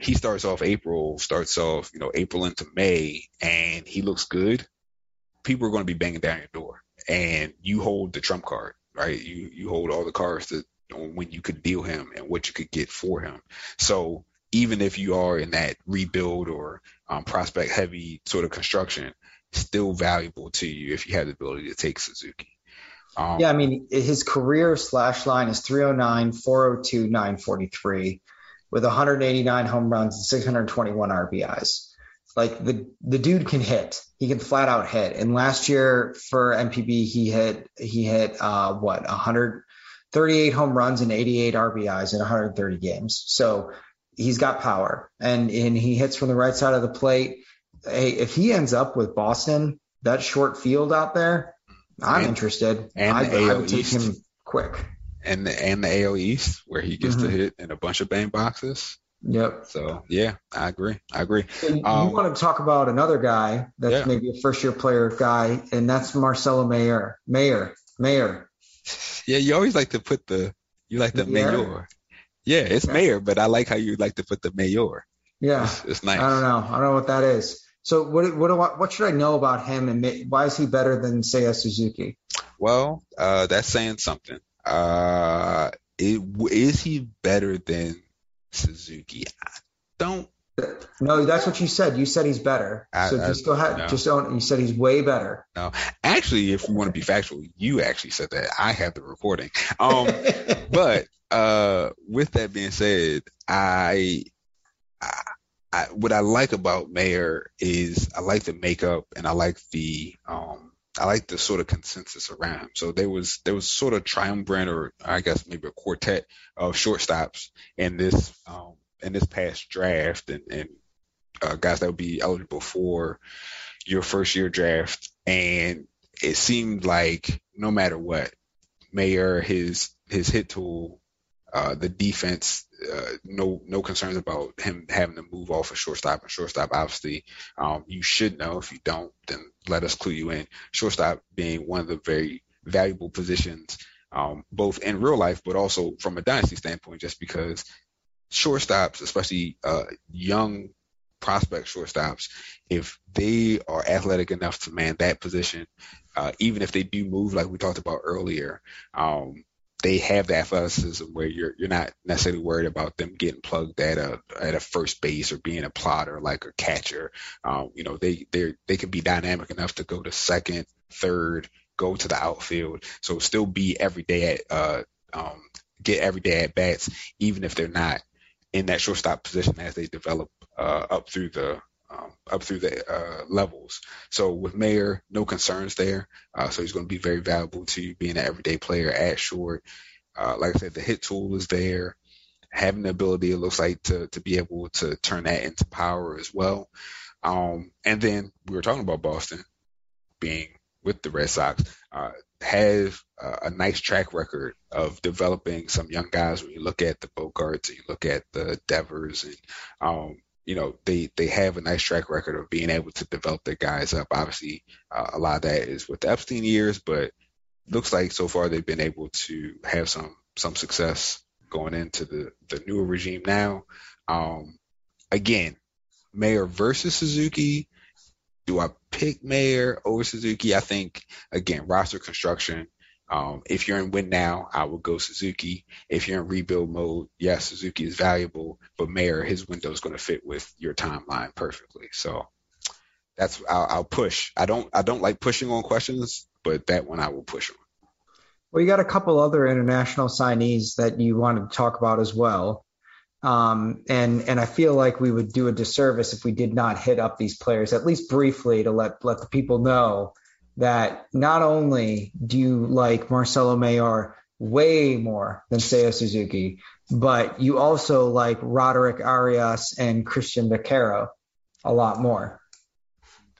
He starts off April into May, and he looks good. People are going to be banging down your door, and you hold the trump card, right? You hold all the cards on when you could deal him and what you could get for him. So even if you are in that rebuild or prospect heavy sort of construction, still valuable to you if you have the ability to take Suzuki. His career slash line is 309, 402, 943 with 189 home runs and 621 RBIs. Like the dude can hit. He can flat out hit. And last year for MPB, he hit 138 home runs and 88 RBIs in 130 games. So he's got power, and he hits from the right side of the plate. Hey, if he ends up with Boston, that short field out there, I'm interested. And I would take him quick. And the AL East, where he gets to hit in a bunch of bang boxes. Yep. So, yeah, I agree. And you want to talk about another guy that's maybe a first-year player guy, and that's Marcelo Mayer. Mayer. Yeah, you always like to put Mayor. Yeah, it's Mayer, but I like how you like to put the Mayor. Yeah. It's nice. I don't know what that is. So what should I know about him, and why is he better than Seiya Suzuki? Well, that's saying something. Is he better than Suzuki? I don't. No, that's what you said. You said he's better. Go ahead. No. Just own it. You said he's way better. No, actually, if you want to be factual, you actually said that. I have the recording. But with that being said, what I like about Mayer is I like the makeup, and I like the sort of consensus around him. So there was sort of triumvirate, or I guess maybe a quartet of shortstops in this past draft, and guys that would be eligible for your first year draft. And it seemed like no matter what, Mayer, his hit tool, the defense, no concerns about him having to move off of shortstop. And shortstop, obviously, you should know. If you don't, then let us clue you in. Shortstop being one of the very valuable positions, both in real life, but also from a dynasty standpoint, just because shortstops, especially young prospect shortstops, if they are athletic enough to man that position, even if they do move, like we talked about earlier, they have the athleticism where you're not necessarily worried about them getting plugged at a first base or being a plotter like a catcher. They can be dynamic enough to go to second, third, go to the outfield. So still be every day at get everyday at-bats, even if they're not in that shortstop position as they develop up through the levels. So with Mayer, no concerns there. So he's going to be very valuable to you being an everyday player at short. Like I said, the hit tool is there. Having the ability, it looks like, to be able to turn that into power as well. And then we were talking about Boston being with the Red Sox, have a nice track record of developing some young guys. When you look at the Bogarts and you look at the Devers, and they have a nice track record of being able to develop their guys up. Obviously, a lot of that is with the Epstein years, but looks like so far they've been able to have some success going into the newer regime now. Again, Mayer versus Suzuki. Do I pick Mayer over Suzuki? I think, again, roster construction. If you're in win now, I would go Suzuki. If you're in rebuild mode, yes, Suzuki is valuable, but Mayer, his window is going to fit with your timeline perfectly. So that's I'll push. I don't like pushing on questions, but that one I will push on. Well, you got a couple other international signees that you wanted to talk about as well. And I feel like we would do a disservice if we did not hit up these players, at least briefly, to let the people know that not only do you like Marcelo Mayer way more than Seiya Suzuki, but you also like Roderick Arias and Cristhian Vaquero a lot more.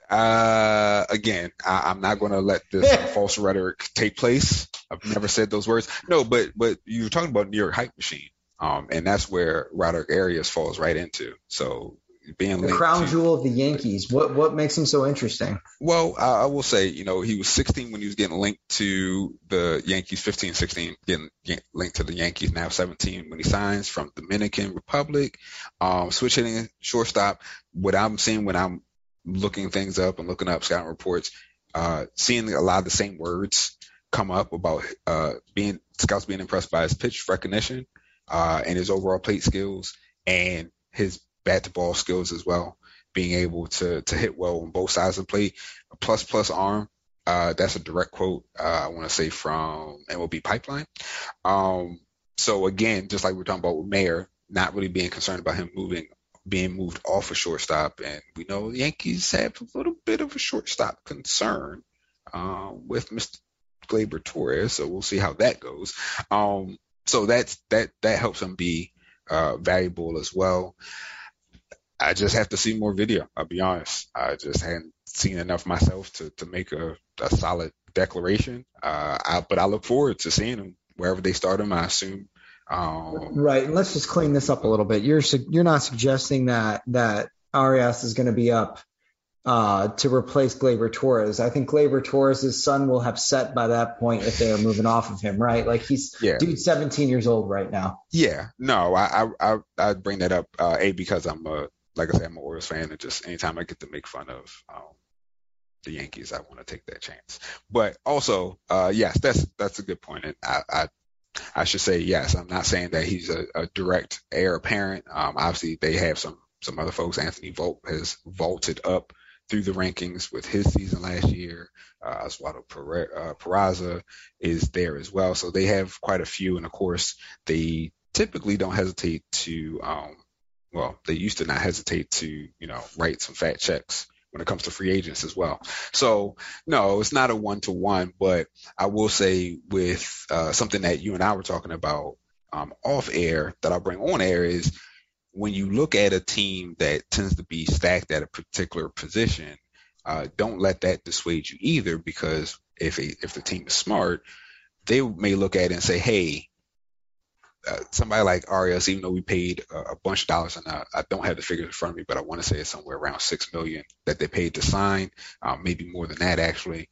Again, I'm not going to let this false rhetoric take place. I've never said those words. No, but you were talking about New York hype machine, and that's where Roderick Arias falls right into. So being the crown jewel of the Yankees, what makes him so interesting? Well, I will say, he was 16 when he was getting linked to the Yankees, 15, 16, getting linked to the Yankees, now 17 when he signs from Dominican Republic. Switch hitting shortstop. What I'm seeing when I'm looking things up and looking up scouting reports, seeing a lot of the same words come up about scouts being impressed by his pitch recognition and his overall plate skills and his bat-to-ball skills as well, being able to hit well on both sides of the plate. A plus-plus arm, that's a direct quote, I want to say, from MLB Pipeline. So, again, just like we were talking about with Mayer, not really being concerned about him being moved off a shortstop. And we know the Yankees have a little bit of a shortstop concern with Mr. Gleyber Torres, so we'll see how that goes. So that helps him be valuable as well. I just have to see more video, I'll be honest. I just hadn't seen enough myself to make a solid declaration. But I look forward to seeing him wherever they start him, I assume. Right, and let's just clean this up a little bit. You're not suggesting that Arias is going to be up to replace Gleyber Torres. I think Gleyber Torres' son will have set by that point if they are moving off of him, right? Like dude's 17 years old right now. Yeah, no, I bring that up because I'm an Orioles fan, and just anytime I get to make fun of the Yankees, I want to take that chance. But also, yes, that's a good point, and I should say yes. I'm not saying that he's a direct heir apparent. Obviously, they have some other folks. Anthony Volpe has vaulted up through the rankings with his season last year. Oswaldo Peraza is there as well. So they have quite a few. And, of course, they typically don't hesitate to they used to not hesitate to, write some fat checks when it comes to free agents as well. So, no, it's not a one-to-one, but I will say with something that you and I were talking about off air that I'll bring on air is when you look at a team that tends to be stacked at a particular position, don't let that dissuade you either, because if the team is smart, they may look at it and say, hey, somebody like Arias, even though we paid a bunch of dollars, and I don't have the figures in front of me, but I want to say it's somewhere around $6 million that they paid to sign, maybe more than that, actually.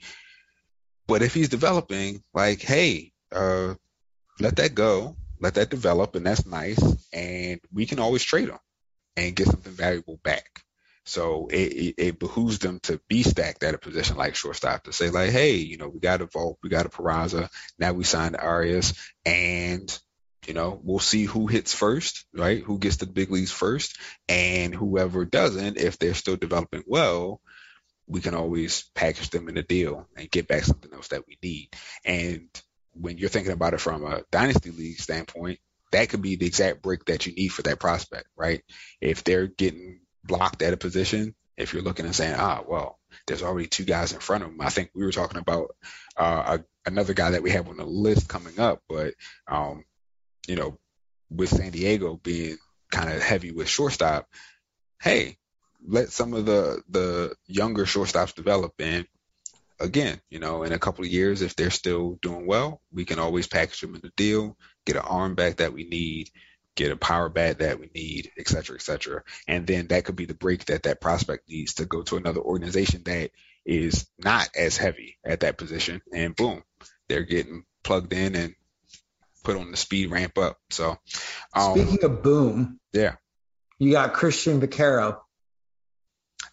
But if he's developing, like, hey, let that go, let that develop, and that's nice, and we can always trade him and get something valuable back. So it behooves them to be stacked at a position like shortstop to say, like, hey, we got a Volpe, we got a Peraza, now we signed Arias, and we'll see who hits first, right? Who gets to the big leagues first, and whoever doesn't, if they're still developing well, we can always package them in a deal and get back something else that we need. And when you're thinking about it from a dynasty league standpoint, that could be the exact break that you need for that prospect, right? If they're getting blocked at a position, if you're looking and saying, well, there's already two guys in front of them. I think we were talking about another guy that we have on the list coming up, but, with San Diego being kind of heavy with shortstop, hey, let some of the younger shortstops develop. And again, in a couple of years, if they're still doing well, we can always package them in the deal, get an arm back that we need, get a power bat that we need, et cetera, et cetera. And then that could be the break that prospect needs to go to another organization that is not as heavy at that position. And boom, they're getting plugged in and put on the speed ramp up. So speaking of boom, yeah, you got Cristhian Vaquero.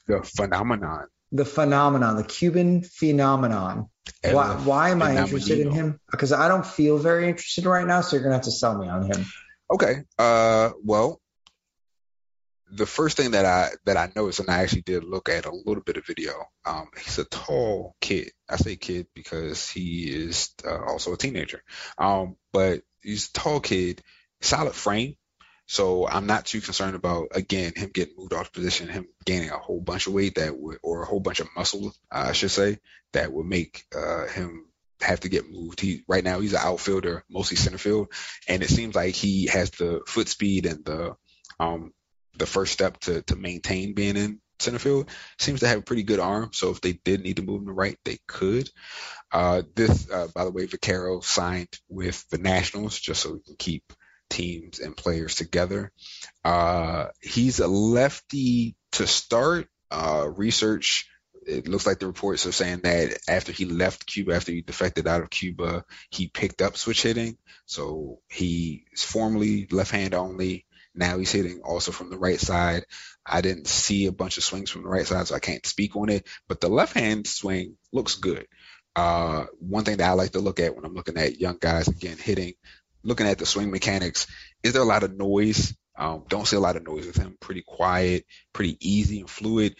The phenomenon, the Cuban phenomenon. Why am I interested in him? Because I don't feel very interested right now, so you're going to have to sell me on him. Okay. Well, the first thing that I noticed, and I actually did look at a little bit of video, he's a tall kid. I say kid because he is also a teenager. But he's a tall kid, solid frame. So I'm not too concerned about, again, him getting moved off the position, him gaining a whole bunch of weight or a whole bunch of muscle, I should say, that would make him have to get moved. Right now he's an outfielder, mostly center field, and it seems like he has the foot speed and the first step to maintain being in center field. Seems to have a pretty good arm, so if they did need to move him to right, they could. By the way, Vaquero signed with the Nationals just so we can keep teams and players together. He's a lefty to start. Research, it looks like the reports are saying that after he left Cuba, after he defected out of Cuba, he picked up switch hitting. So he's formerly left hand only. Now he's hitting also from the right side. I didn't see a bunch of swings from the right side, so I can't speak on it, but the left hand swing looks good. One thing that I like to look at when I'm looking at young guys, again, hitting, looking at the swing mechanics, is there a lot of noise? Don't see a lot of noise with him. Pretty quiet, pretty easy and fluid.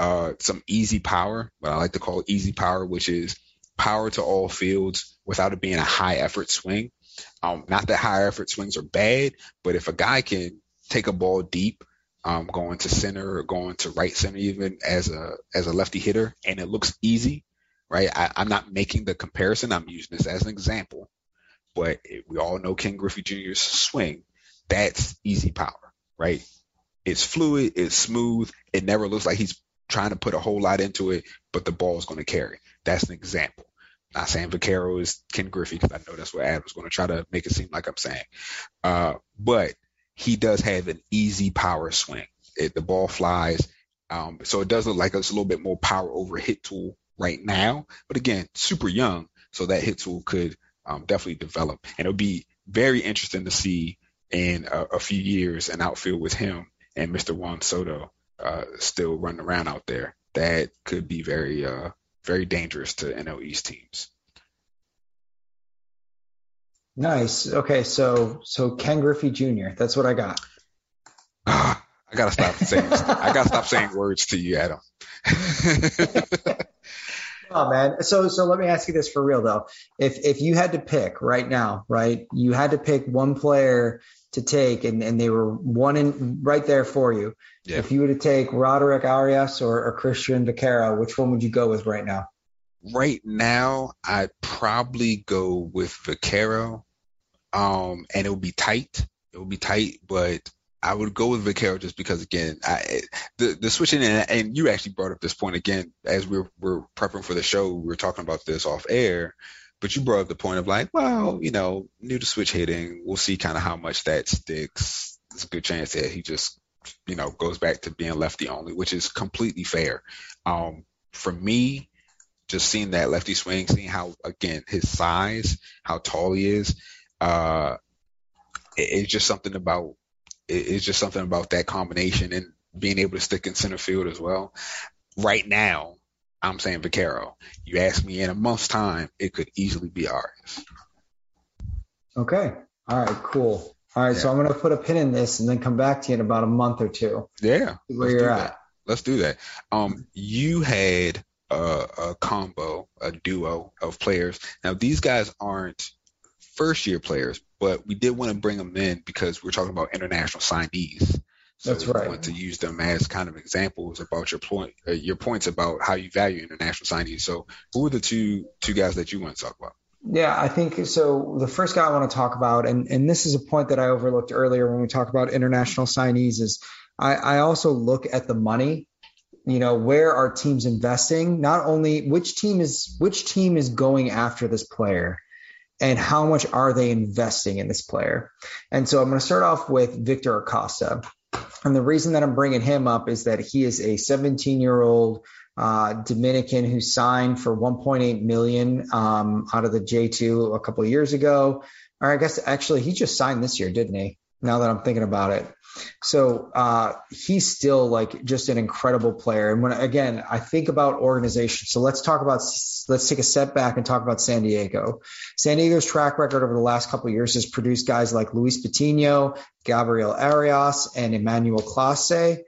Some easy power, what I like to call easy power, which is power to all fields without it being a high effort swing. Not that high effort swings are bad, but if a guy can take a ball deep, going to center or going to right center, even as a lefty hitter, and it looks easy, right? I'm not making the comparison. I'm using this as an example, but we all know Ken Griffey Jr.'s swing. That's easy power, right? It's fluid. It's smooth. It never looks like he's trying to put a whole lot into it, but the ball is going to carry. That's an example. Not saying Vaquero is Ken Griffey, because I know that's what Adam's going to try to make it seem like I'm saying. But he does have an easy power swing. The ball flies. So it does look like it's a little bit more power over hit tool right now. But again, super young, so that hit tool could definitely develop. And it'll be very interesting to see in a few years an outfield with him and Mr. Juan Soto still running around out there. That could be very, very dangerous to NL East teams. Nice. Okay, so Ken Griffey Jr. That's what I got. I gotta stop saying. I gotta stop saying words to you, Adam. Oh man. So let me ask you this for real though. If you had to pick right now, right, you had to pick one player to take, and they were one in right there for you. Yeah. If you were to take Roderick Arias or Cristhian Vaquero, which one would you go with right now? Right now, I'd probably go with Vaquero, and it would be tight. It would be tight, but I would go with Vaquero just because, again, the switching, and you actually brought up this point again as we're prepping for the show. We were talking about this off air. But you brought up the point of like, well, new to switch hitting. We'll see kind of how much that sticks. There's a good chance that he just, goes back to being lefty only, which is completely fair. For me, just seeing that lefty swing, seeing how, again, his size, how tall he is, it's just something about that combination and being able to stick in center field as well. Right now, I'm saying Vaquero. You ask me in a month's time, it could easily be Arias. Okay. All right, cool. All right, yeah. So I'm going to put a pin in this and then come back to you in about a month or two. Yeah. Where you're at. Let's do that. You had a duo of players. Now, these guys aren't first-year players, but we did want to bring them in because we're talking about international signees. So that's right. I want to use them as kind of examples about your points about how you value international signees. So who are the two guys that you want to talk about? Yeah, I think so. The first guy I want to talk about, and this is a point that I overlooked earlier when we talk about international signees, is I also look at the money. You know, where are teams investing? Not only which team is going after this player, and how much are they investing in this player? And so I'm going to start off with Victor Acosta. And the reason that I'm bringing him up is that he is a 17-year-old Dominican who signed for $1.8 million out of the J2 a couple of years ago. Or I guess actually he just signed this year, didn't he? Now that I'm thinking about it. So he's still like just an incredible player. And when, again, I think about organizations, so let's take a step back and talk about San Diego. San Diego's track record over the last couple of years has produced guys like Luis Patino, Gabriel Arias, and Emmanuel Clase.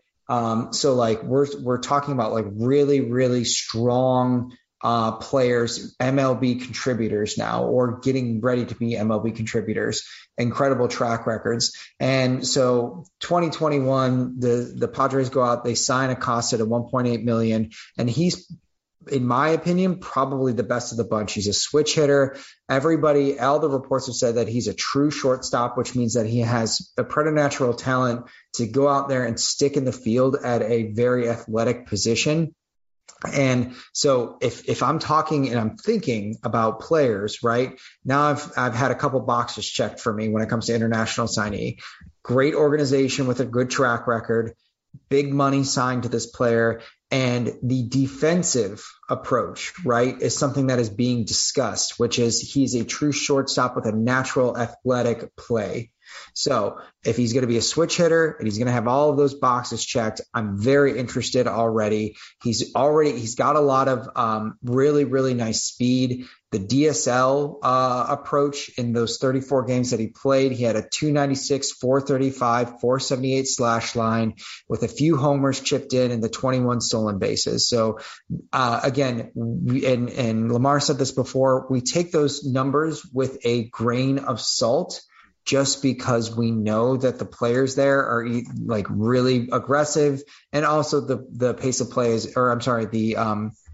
So like we're talking about like really, really strong players, MLB contributors now, or getting ready to be MLB contributors, incredible track records. And so 2021, the Padres go out, they sign Acosta to $1.8 million, and he's, in my opinion, probably the best of the bunch. He's a switch hitter. All the reports have said that he's a true shortstop, which means that he has a preternatural talent to go out there and stick in the field at a very athletic position. And so if I'm talking and I'm thinking about players, right, now I've had a couple boxes checked for me when it comes to international signee. Great organization with a good track record, big money signed to this player, and the defensive approach, right, is something that is being discussed, which is he's a true shortstop with a natural athletic play. So if he's going to be a switch hitter and he's going to have all of those boxes checked, I'm very interested already. He's got a lot of really, really nice speed. The DSL approach in those 34 games that he played, he had a 296, 435, 478 slash line with a few homers chipped in and the 21 stolen bases. So again, and Lamar said this before, we take those numbers with a grain of salt, just because we know that the players there are like really aggressive, and also the pace of play is, or I'm sorry, the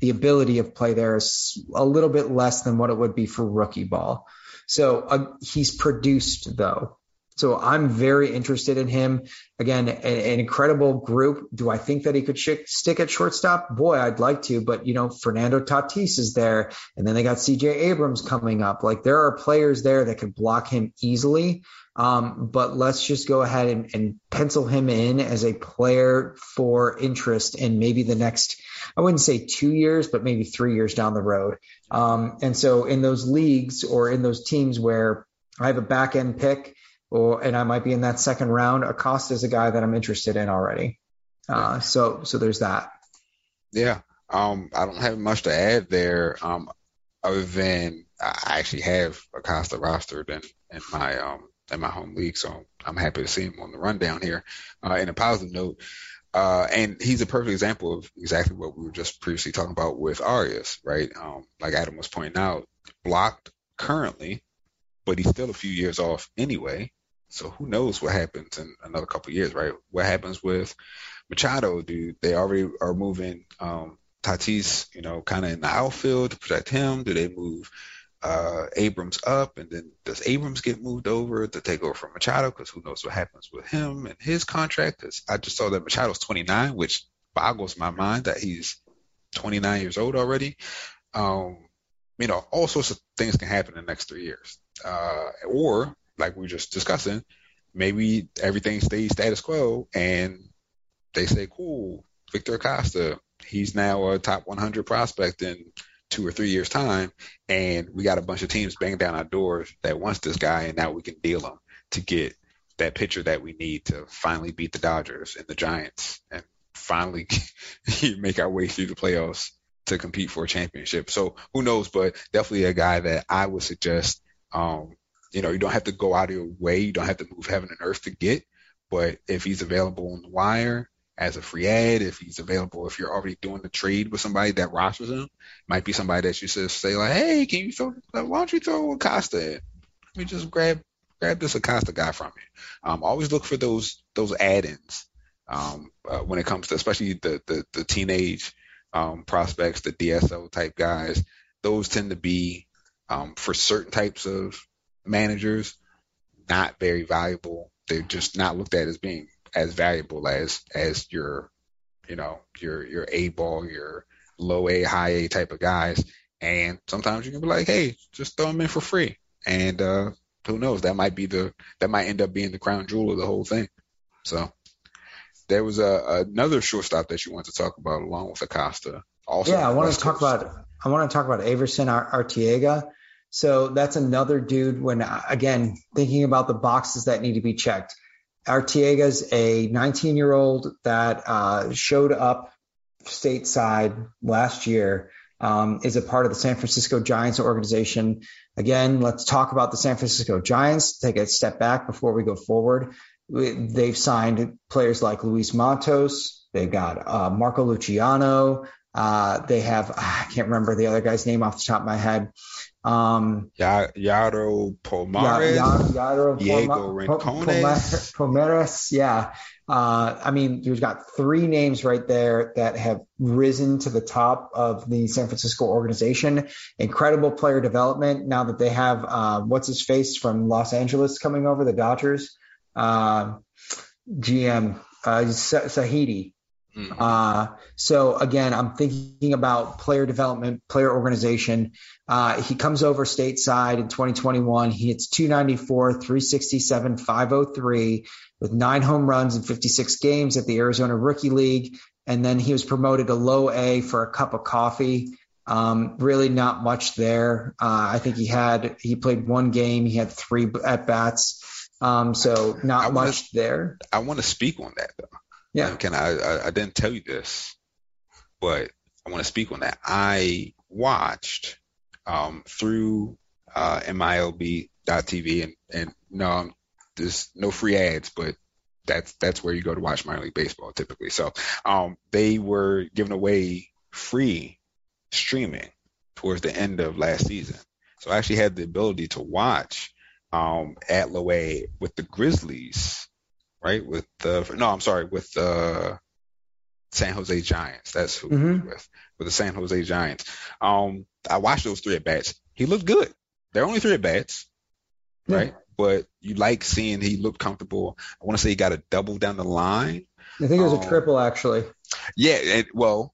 ability of play there is a little bit less than what it would be for rookie ball. So he's produced though. So I'm very interested in him. Again, an incredible group. Do I think that he could stick at shortstop? Boy, I'd like to, but you know, Fernando Tatis is there, and then they got CJ Abrams coming up. Like there are players there that could block him easily. But let's just go ahead and pencil him in as a player for interest in maybe the next, I wouldn't say 2 years, but maybe 3 years down the road. And so in those leagues or in those teams where I have a back end pick, and I might be in that second round, Acosta is a guy that I'm interested in already. So there's that. Yeah. I don't have much to add there. Other than I actually have Acosta rostered in my home league. So I'm happy to see him on the rundown here. In a positive note. And he's a perfect example of exactly what we were just previously talking about with Arias, right? Like Adam was pointing out, blocked currently, but he's still a few years off anyway. So who knows what happens in another couple of years, right? What happens with Machado, dude? They already are moving Tatis, you know, kind of in the outfield to protect him. Do they move Abrams up? And then does Abrams get moved over to take over from Machado? Because who knows what happens with him and his contract? Because I just saw that Machado's 29, which boggles my mind that he's 29 years old already. You know, all sorts of things can happen in the next 3 years. Or, like we were just discussing, maybe everything stays status quo and they say, cool, Victor Acosta, he's now a top 100 prospect in 2 or 3 years' time, and we got a bunch of teams banging down our doors that wants this guy, and now we can deal him to get that pitcher that we need to finally beat the Dodgers and the Giants and finally make our way through the playoffs to compete for a championship. So who knows, but definitely a guy that I would suggest. You know, you don't have to go out of your way. You don't have to move heaven and earth to get, but if he's available on the wire as a free ad, if he's available, if you're already doing the trade with somebody that rosters him, might be somebody that you should say like, hey, why don't you throw Acosta in? Let me just grab this Acosta guy from you. Always look for those add-ins when it comes to especially the teenage prospects, the DSO type guys. Those tend to be for certain types of managers not very valuable. They're just not looked at as being as valuable as your, you know, your A ball, your low A, high A type of guys. And sometimes you can be like, hey, just throw them in for free. And who knows? That might end up being the crown jewel of the whole thing. So there was another shortstop that you wanted to talk about along with Acosta. Also, yeah, I want to talk about Averson Arteaga. So that's another dude when, again, thinking about the boxes that need to be checked. Arteaga's a 19-year-old that showed up stateside last year, is a part of the San Francisco Giants organization. Again, let's talk about the San Francisco Giants. Take a step back before we go forward. They've signed players like Luis Montos. They've got Marco Luciano. They have, I can't remember the other guy's name off the top of my head. Yadier Palmeras, Diego Rincones, Palmeras. Yeah. I mean, you've got three names right there that have risen to the top of the San Francisco organization. Incredible player development. Now that they have, what's his face from Los Angeles coming over, the Dodgers, GM, Sahidi. Mm-hmm. So again, I'm thinking about player development, player organization. He comes over stateside in 2021. He hits .294, .367, .503 with 9 home runs in 56 games at the Arizona Rookie League. And then he was promoted to low A for a cup of coffee. Really not much there. I think he played one game. He had 3 at bats. So not much there. I want to speak on that though. Yeah. And I didn't tell you this, but I want to speak on that. I watched through MILB.TV and no, there's no free ads, but that's where you go to watch minor league baseball typically. So they were giving away free streaming towards the end of last season. So I actually had the ability to watch at low A with the Grizzlies. Right with the San Jose Giants. That's who he was with the San Jose Giants. I watched those 3 at bats. He looked good. They're only 3 at bats, right? But you like seeing he looked comfortable. I want to say he got a double down the line. I think it was a triple actually. Yeah.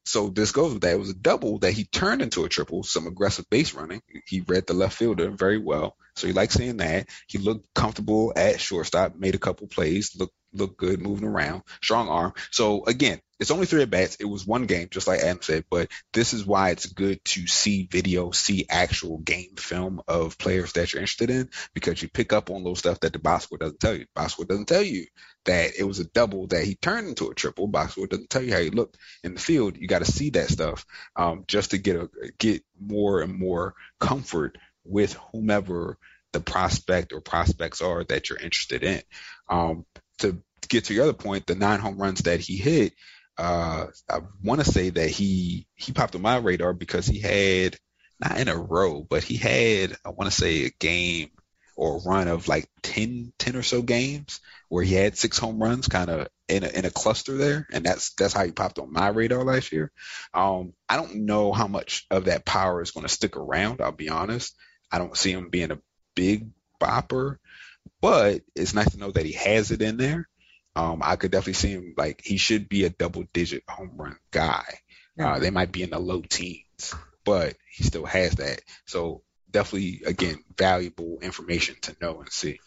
So this goes with that. It was a double that he turned into a triple. Some aggressive base running. He read the left fielder very well. So you like seeing that. He looked comfortable at shortstop. Made a couple plays. Look good, moving around, strong arm. So again, it's only 3 at bats. It was one game, just like Adam said, but this is why it's good to see video, see actual game film of players that you're interested in, because you pick up on little stuff that the box score doesn't tell you. The box score doesn't tell you that it was a double that he turned into a triple. Box score doesn't tell you how he looked in the field. You got to see that stuff just to get more and more comfort with whomever the prospect or prospects are that you're interested in. To get to your other point, the 9 home runs that he hit, I want to say that he popped on my radar because he had, not in a row, but he had, I want to say, a game or a run of like 10 or so games where he had 6 home runs kind of in a cluster there. And that's how he popped on my radar last year. I don't know how much of that power is going to stick around, I'll be honest. I don't see him being a big bopper. But it's nice to know that he has it in there. I could definitely see him, like, he should be a double-digit home run guy. Yeah. They might be in the low teens, but he still has that. So definitely, again, valuable information to know and see.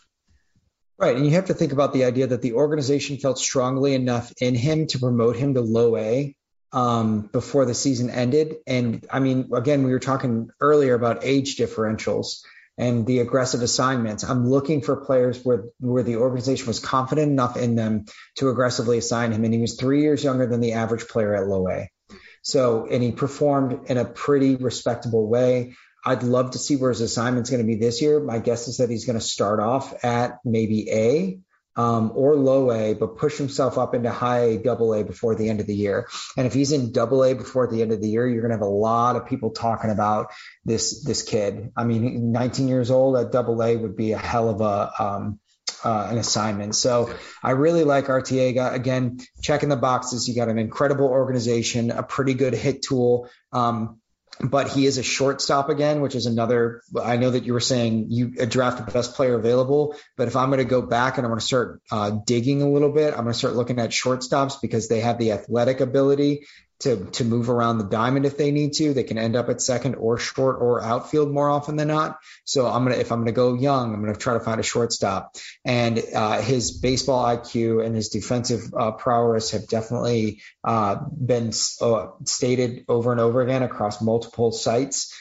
Right, and you have to think about the idea that the organization felt strongly enough in him to promote him to low A before the season ended. And, I mean, again, we were talking earlier about age differentials and the aggressive assignments. I'm looking for players where the organization was confident enough in them to aggressively assign him. And he was 3 years younger than the average player at low A. So, and he performed in a pretty respectable way. I'd love to see where his assignment's going to be this year. My guess is that he's going to start off at maybe A or low A, but push himself up into high A, double A before the end of the year. And if he's in double A before the end of the year, you're going to have a lot of people talking about this kid. I mean, 19 years old at double A would be a hell of a an assignment. So I really like Arteaga. Again, checking the boxes. You got an incredible organization, a pretty good hit tool. But he is a shortstop again, which is another, I know that you were saying you draft the best player available, but if I'm going to go back and I'm going to start digging a little bit, I'm going to start looking at shortstops because they have the athletic ability to move around the diamond if they need to. They can end up at second or short or outfield more often than not. So if I'm going to go young, I'm going to try to find a shortstop. And his baseball IQ and his defensive prowess have definitely been stated over and over again across multiple sites.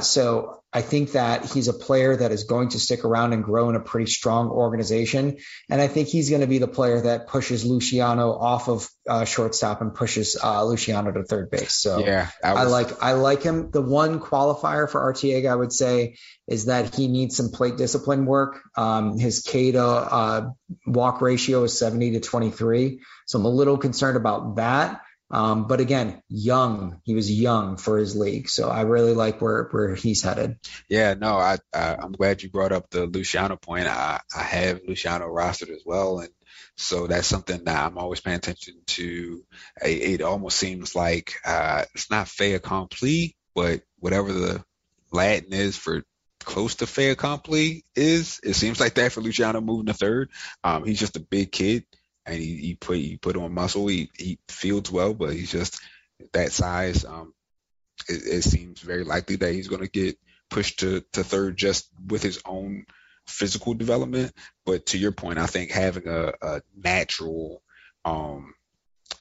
So I think that he's a player that is going to stick around and grow in a pretty strong organization. And I think he's going to be the player that pushes Luciano off of shortstop and pushes Luciano to third base. So yeah, I like him. The one qualifier for Arteaga, I would say, is that he needs some plate discipline work. His K to walk ratio is 70 to 23. So I'm a little concerned about that. But again, young, he was young for his league. So I really like where he's headed. Yeah, no, I'm glad you brought up the Luciano point. I have Luciano rostered as well. And so that's something that I'm always paying attention to. It almost seems like it's not fait accompli, but whatever the Latin is for close to fait accompli is, it seems like that for Luciano moving to third. He's just a big kid. And he put on muscle. He fields well, but he's just that size. It seems very likely that he's going to get pushed to third just with his own physical development. But to your point, I think having a natural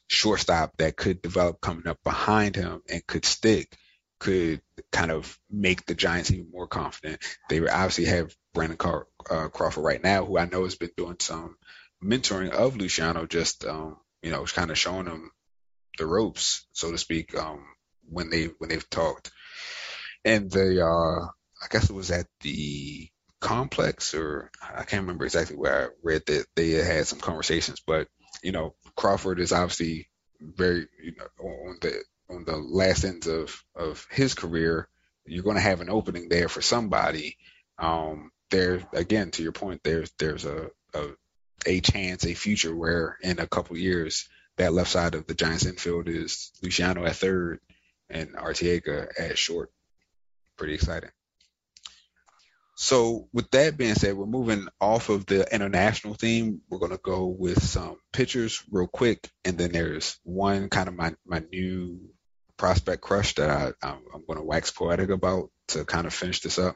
shortstop that could develop coming up behind him and could stick could kind of make the Giants even more confident. They obviously have Brandon Crawford right now, who I know has been doing some mentoring of Luciano, just kind of showing him the ropes, so to speak, when they've talked. And I guess it was at the complex, or I can't remember exactly where I read that they had some conversations, but Crawford is obviously very on the last ends of his career. You're going to have an opening there for somebody. There again, to your point, there's a chance, a future where in a couple years that left side of the Giants infield is Luciano at third and Arteaga at short. Pretty exciting. So with that being said, we're moving off of the international theme. We're going to go with some pitchers real quick. And then there's one kind of my new prospect crush that I'm going to wax poetic about to kind of finish this up.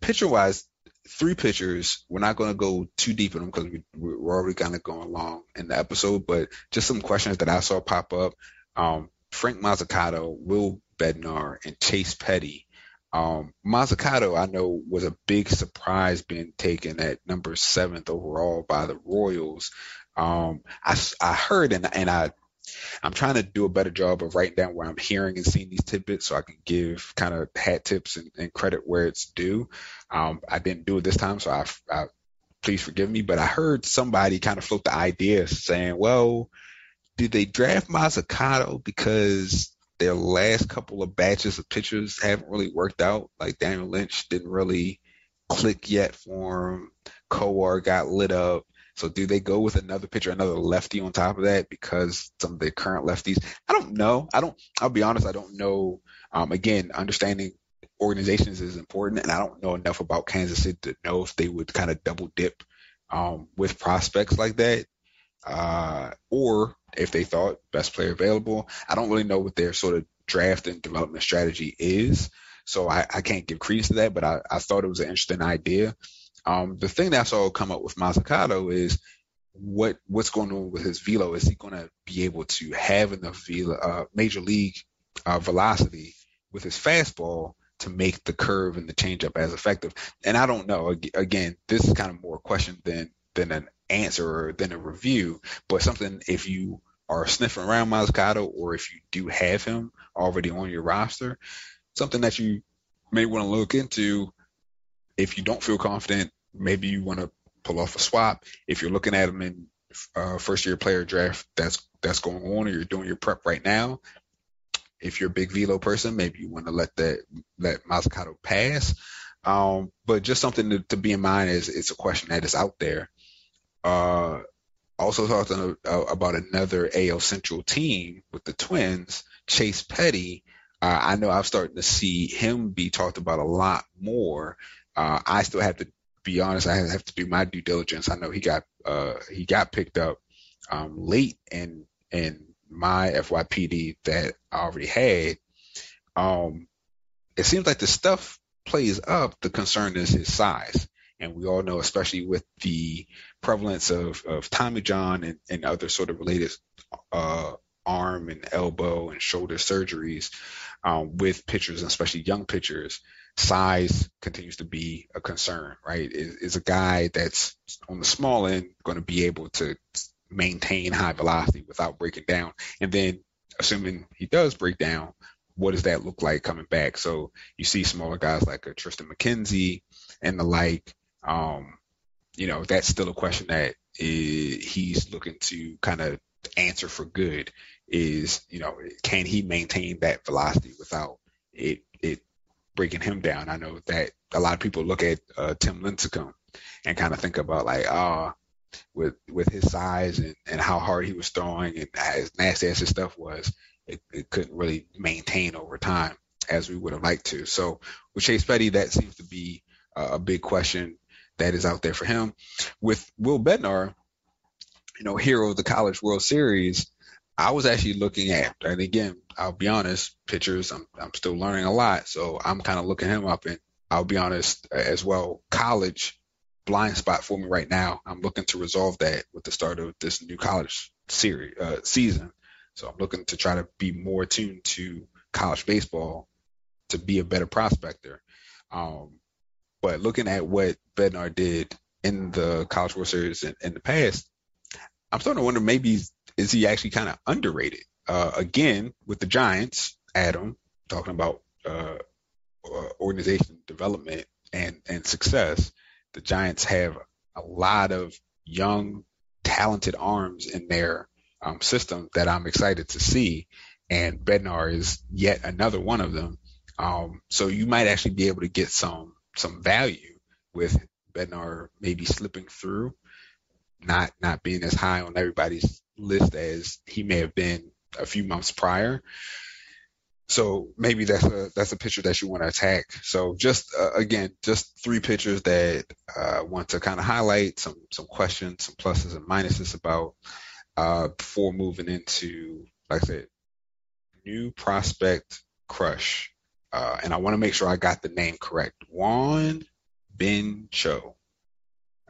Pitcher wise, three pitchers. We're not going to go too deep in them because we're already kind of going long in the episode, but just some questions that I saw pop up. Frank Mazzucato, Will Bednar, and Chase Petty. Mazzucato, I know, was a big surprise being taken at number 7th overall by the Royals. I heard, and I'm trying to do a better job of writing down where I'm hearing and seeing these tidbits so I can give kind of hat tips and credit where it's due. I didn't do it this time, so I please forgive me. But I heard somebody kind of float the idea saying, well, did they draft Mazzucato because their last couple of batches of pitchers haven't really worked out? Like Daniel Lynch didn't really click yet for him. Kowar got lit up. So do they go with another pitcher, another lefty on top of that because some of the current lefties? I don't know. I'll be honest. I don't know. Again, understanding organizations is important, and I don't know enough about Kansas City to know if they would kind of double dip with prospects like that or if they thought best player available. I don't really know what their sort of draft and development strategy is, so I can't give credence to that, but I thought it was an interesting idea. The thing that I saw come up with Mazzucato is what's going on with his velo. Is he going to be able to have enough velo, major league velocity with his fastball to make the curve and the changeup as effective? And I don't know. Again, this is kind of more a question than an answer or than a review, but something if you are sniffing around Mazzucato or if you do have him already on your roster, something that you may want to look into. If you don't feel confident, maybe you want to pull off a swap. If you're looking at them in first year player draft, that's going on, or you're doing your prep right now. If you're a big velo person, maybe you want to let Mazzucato pass. But just something to be in mind is it's a question that is out there. Also talking about another AL Central team with the Twins, Chase Petty. I know I'm starting to see him be talked about a lot more. I still have to be honest. I have to do my due diligence. I know he got picked up late in my FYPD that I already had. It seems like the stuff plays up. The concern is his size. And we all know, especially with the prevalence of Tommy John and other sort of related arm and elbow and shoulder surgeries with pitchers, and especially young pitchers, size continues to be a concern, right? Is a guy that's on the small end going to be able to maintain high velocity without breaking down? And then assuming he does break down, what does that look like coming back? So you see smaller guys like a Tristan McKenzie and the like. That's still a question that he's looking to kind of answer for good is, can he maintain that velocity without it breaking him down? I know that a lot of people look at Tim Lincecum and kind of think about with his size and how hard he was throwing and as nasty as his stuff was, it couldn't really maintain over time as we would have liked to. So with Chase Petty, that seems to be a big question that is out there for him. With Will Bednar, hero of the College World Series, I was actually looking at, and again, I'll be honest, pitchers, I'm still learning a lot, so I'm kind of looking him up, and I'll be honest as well, college blind spot for me right now. I'm looking to resolve that with the start of this new college series season. So I'm looking to try to be more attuned to college baseball to be a better prospector. But looking at what Bednar did in the College World Series in the past, I'm starting to wonder, maybe is he actually kind of underrated? Again, with the Giants, Adam, talking about organization development and success, the Giants have a lot of young, talented arms in their system that I'm excited to see, and Bednar is yet another one of them. So you might actually be able to get some value with Bednar maybe slipping through, not being as high on everybody's list as he may have been a few months prior. So maybe that's a pitcher that you want to attack. So just, again, just three pitchers that I want to kind of highlight, some questions, some pluses and minuses about before moving into, like I said, new prospect crush. And I want to make sure I got the name correct. Juan Bin Cho.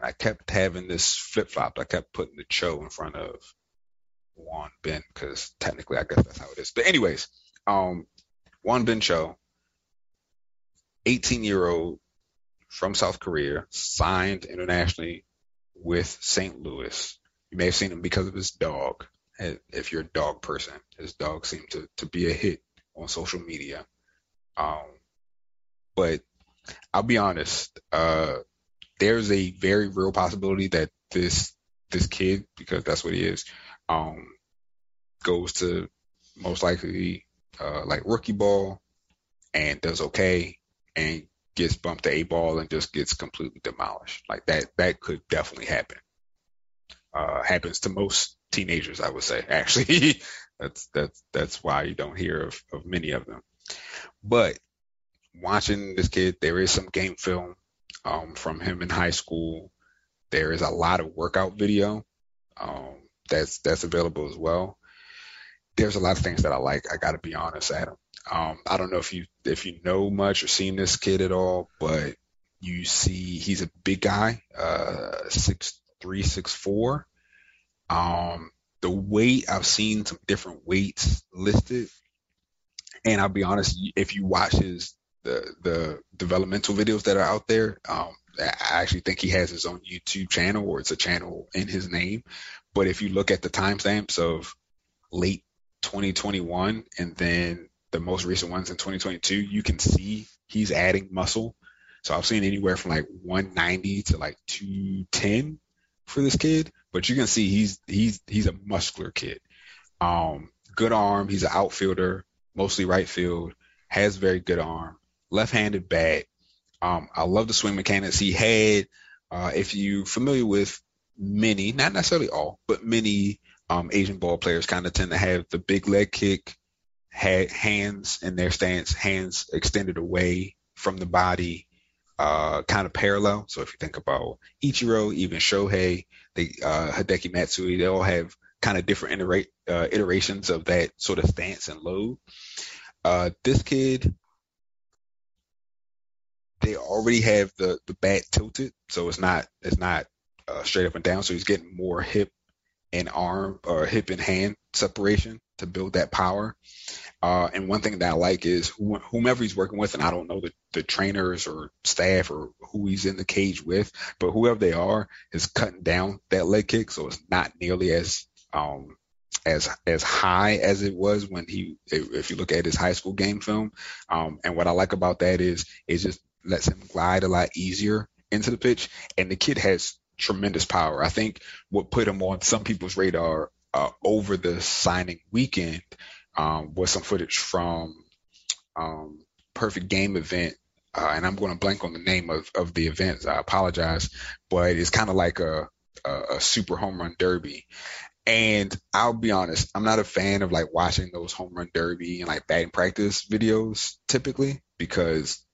I kept having this flip-flopped. I kept putting the Cho in front of Juan Bin because technically I guess that's how it is. But anyways, Juan Bin Cho, 18-year-old from South Korea, signed internationally with St. Louis. You may have seen him because of his dog. If you're a dog person, his dog seemed to be a hit on social media. But I'll be honest, there's a very real possibility that this kid, because that's what he is, goes to most likely rookie ball and does okay and gets bumped to A ball and just gets completely demolished. Like that could definitely happen. Happens to most teenagers, I would say. Actually, that's why you don't hear of many of them. But watching this kid, there is some game film from him in high school. There is a lot of workout video that's available as well. There's a lot of things that I like. I got to be honest, Adam. I don't know if you know much or seen this kid at all, but you see he's a big guy, 6'3", 6'4". The weight, I've seen some different weights listed, and I'll be honest, if you watch his the developmental videos that are out there, I actually think he has his own YouTube channel, or it's a channel in his name. But if you look at the timestamps of late 2021 and then the most recent ones in 2022, you can see he's adding muscle. So I've seen anywhere from like 190 to like 210 for this kid. But you can see he's a muscular kid. Good arm. He's an outfielder, mostly right field. Has very good arm. Left-handed bat. I love the swing mechanics he had. If you're familiar with many, not necessarily all, but many Asian ball players kind of tend to have the big leg kick, hands in their stance, hands extended away from the body, kind of parallel. So if you think about Ichiro, even Shohei, Hideki Matsui, they all have kind of different iterations of that sort of stance and load. This kid, they already have the bat tilted, so it's not straight up and down. So he's getting more hip and arm or hip and hand separation to build that power. And one thing that I like is whomever he's working with, and I don't know the trainers or staff or who he's in the cage with, but whoever they are is cutting down that leg kick, so it's not nearly as high as it was when if you look at his high school game film. And what I like about that is it just lets him glide a lot easier into the pitch. And the kid has tremendous power. I think what put him on some people's radar over the signing weekend was some footage from Perfect Game event. And I'm going to blank on the name of the event. I apologize, but it's kind of like a super home run derby. And I'll be honest, I'm not a fan of like watching those home run derby and like batting practice videos typically, because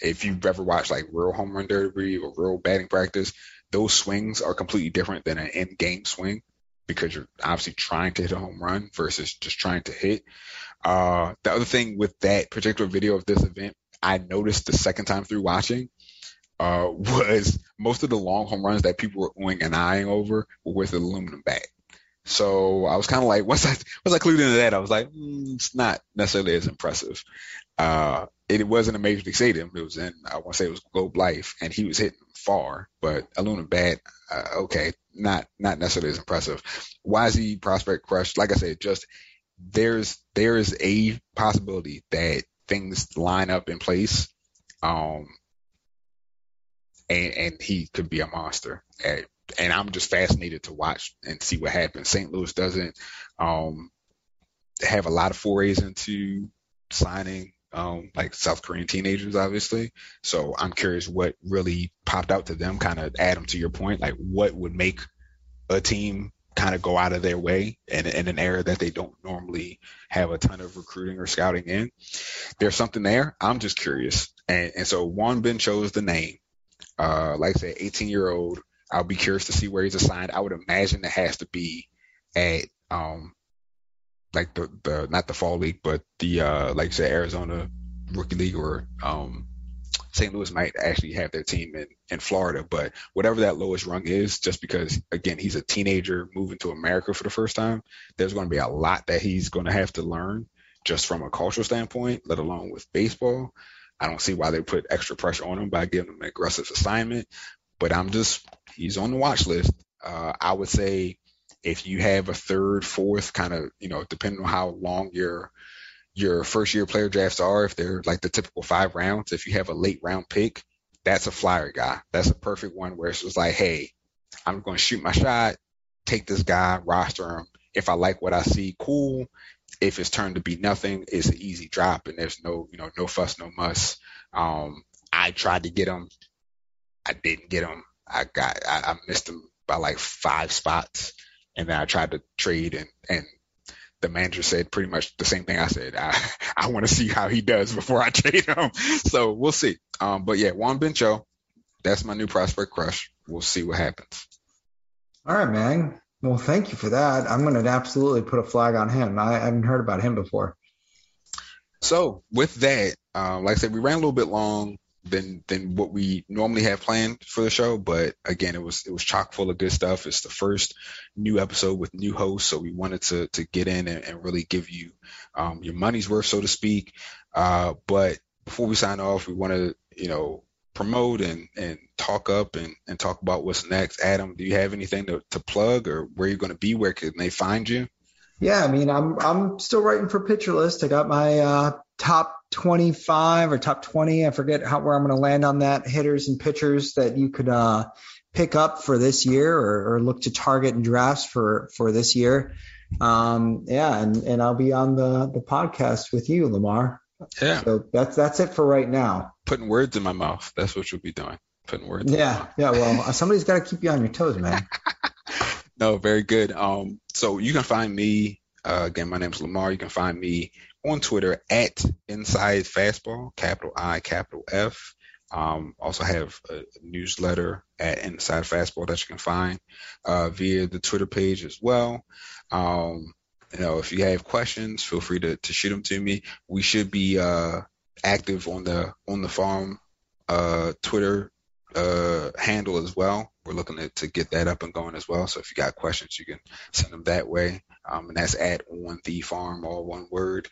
if you've ever watched like real home run derby or real batting practice, those swings are completely different than an in-game swing, because you're obviously trying to hit a home run versus just trying to hit. The other thing with that particular video of this event, I noticed the second time through watching, was most of the long home runs that people were oohing and eyeing over were with an aluminum bat. So I was kind of like, once I clued into that, I was like, it's not necessarily as impressive. It wasn't a Major League stadium. It was in, I want to say it was Globe Life, and he was hitting far, but aluminum bat, okay, not necessarily as impressive. Why is he prospect crushed? Like I said, just there is a possibility that things line up in place, and he could be a monster. And I'm just fascinated to watch and see what happens. St. Louis doesn't have a lot of forays into signing like South Korean teenagers, obviously. So I'm curious what really popped out to them, kind of Adam, to your point, like what would make a team kind of go out of their way in an era that they don't normally have a ton of recruiting or scouting in. There's something there. I'm just curious. And so Juan Ben chose the name. Like I said, 18-year-old. I'll be curious to see where he's assigned. I would imagine it has to be at like the not the fall league, but the like you said, Arizona Rookie League, or St. Louis might actually have their team in Florida. But whatever that lowest rung is, just because again he's a teenager moving to America for the first time, there's going to be a lot that he's going to have to learn just from a cultural standpoint, let alone with baseball. I don't see why they put extra pressure on him by giving him an aggressive assignment. But he's on the watch list. I would say if you have a third, fourth kind of, depending on how long your first year player drafts are, if they're like the typical 5 rounds, if you have a late round pick, that's a flyer guy. That's a perfect one where it's just like, hey, I'm going to shoot my shot, take this guy, roster him. If I like what I see, cool. If it's turned to be nothing, it's an easy drop and there's no, no fuss, no muss. I tried to get him. I didn't get him. I missed him by like 5 spots, and then I tried to trade, and the manager said pretty much the same thing I said. I want to see how he does before I trade him. So we'll see. But yeah, Juan Bencho, that's my new prospect crush. We'll see what happens. All right, man. Well, thank you for that. I'm going to absolutely put a flag on him. I haven't heard about him before. So with that, like I said, we ran a little bit long than what we normally have planned for the show, but again it was chock full of good stuff. It's the first new episode with new hosts, so we wanted to get in and really give you your money's worth, so to speak. But before we sign off, we want to promote and talk up and talk about what's next. Adam, do you have anything to plug, or where you're going to be, where can they find you? Yeah, I mean, I'm still writing for Pitcher List. I got my top 25 or top 20. I forget where I'm going to land on that, hitters and pitchers that you could pick up for this year or look to target in drafts for this year. And I'll be on the podcast with you, Lamar. Yeah. So that's it for right now. Putting words in my mouth. That's what you'll be doing. Putting words. Yeah. Yeah. Well, somebody's got to keep you on your toes, man. No, very good. So you can find me again. My name's Lamar. You can find me on Twitter at Inside Fastball, capital I, capital F. Also have a newsletter at Inside Fastball that you can find via the Twitter page as well. If you have questions, feel free to shoot them to me. We should be active on the farm Twitter handle as well. We're looking to get that up and going as well. So if you got questions, you can send them that way. And that's at On The Farm, all one word,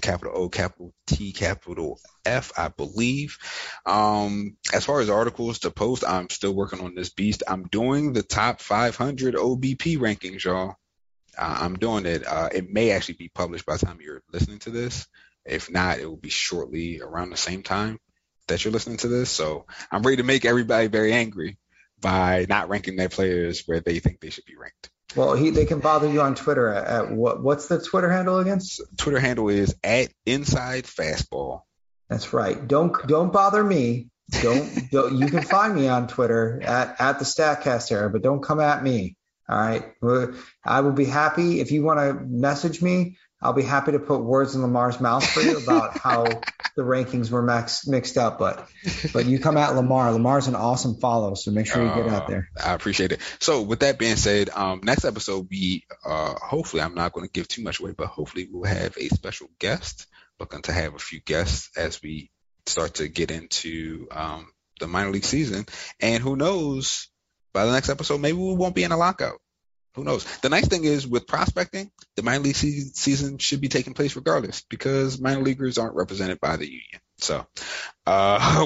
capital O, capital T, capital F, I believe. As far as articles to post, I'm still working on this beast. I'm doing the top 500 OBP rankings, y'all. I'm doing it. It may actually be published by the time you're listening to this. If not, it will be shortly around the same time that you're listening to this. So I'm ready to make everybody very angry by not ranking their players where they think they should be ranked. Well, they can bother you on Twitter at what's the Twitter handle again? Twitter handle is at Inside Fastball. That's right. Don't bother me. Don't you can find me on Twitter at the Statcast era, but don't come at me. All right. I will be happy if you want to message me. I'll be happy to put words in Lamar's mouth for you about how the rankings were mixed up. But you come at Lamar. Lamar's an awesome follow, so make sure you get out there. I appreciate it. So with that being said, next episode, we hopefully, I'm not going to give too much away, but hopefully we'll have a special guest. Looking to have a few guests as we start to get into the minor league season. And who knows, by the next episode, maybe we won't be in a lockout. Who knows? The nice thing is with prospecting, the minor league season should be taking place regardless because minor leaguers aren't represented by the union. So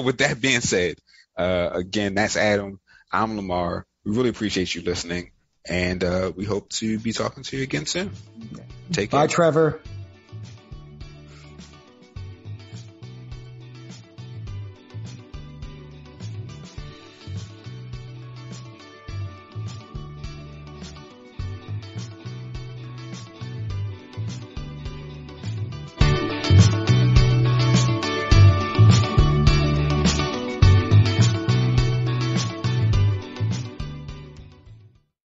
with that being said, again, that's Adam. I'm Lamar. We really appreciate you listening, and we hope to be talking to you again soon. Take care. Bye, Trevor.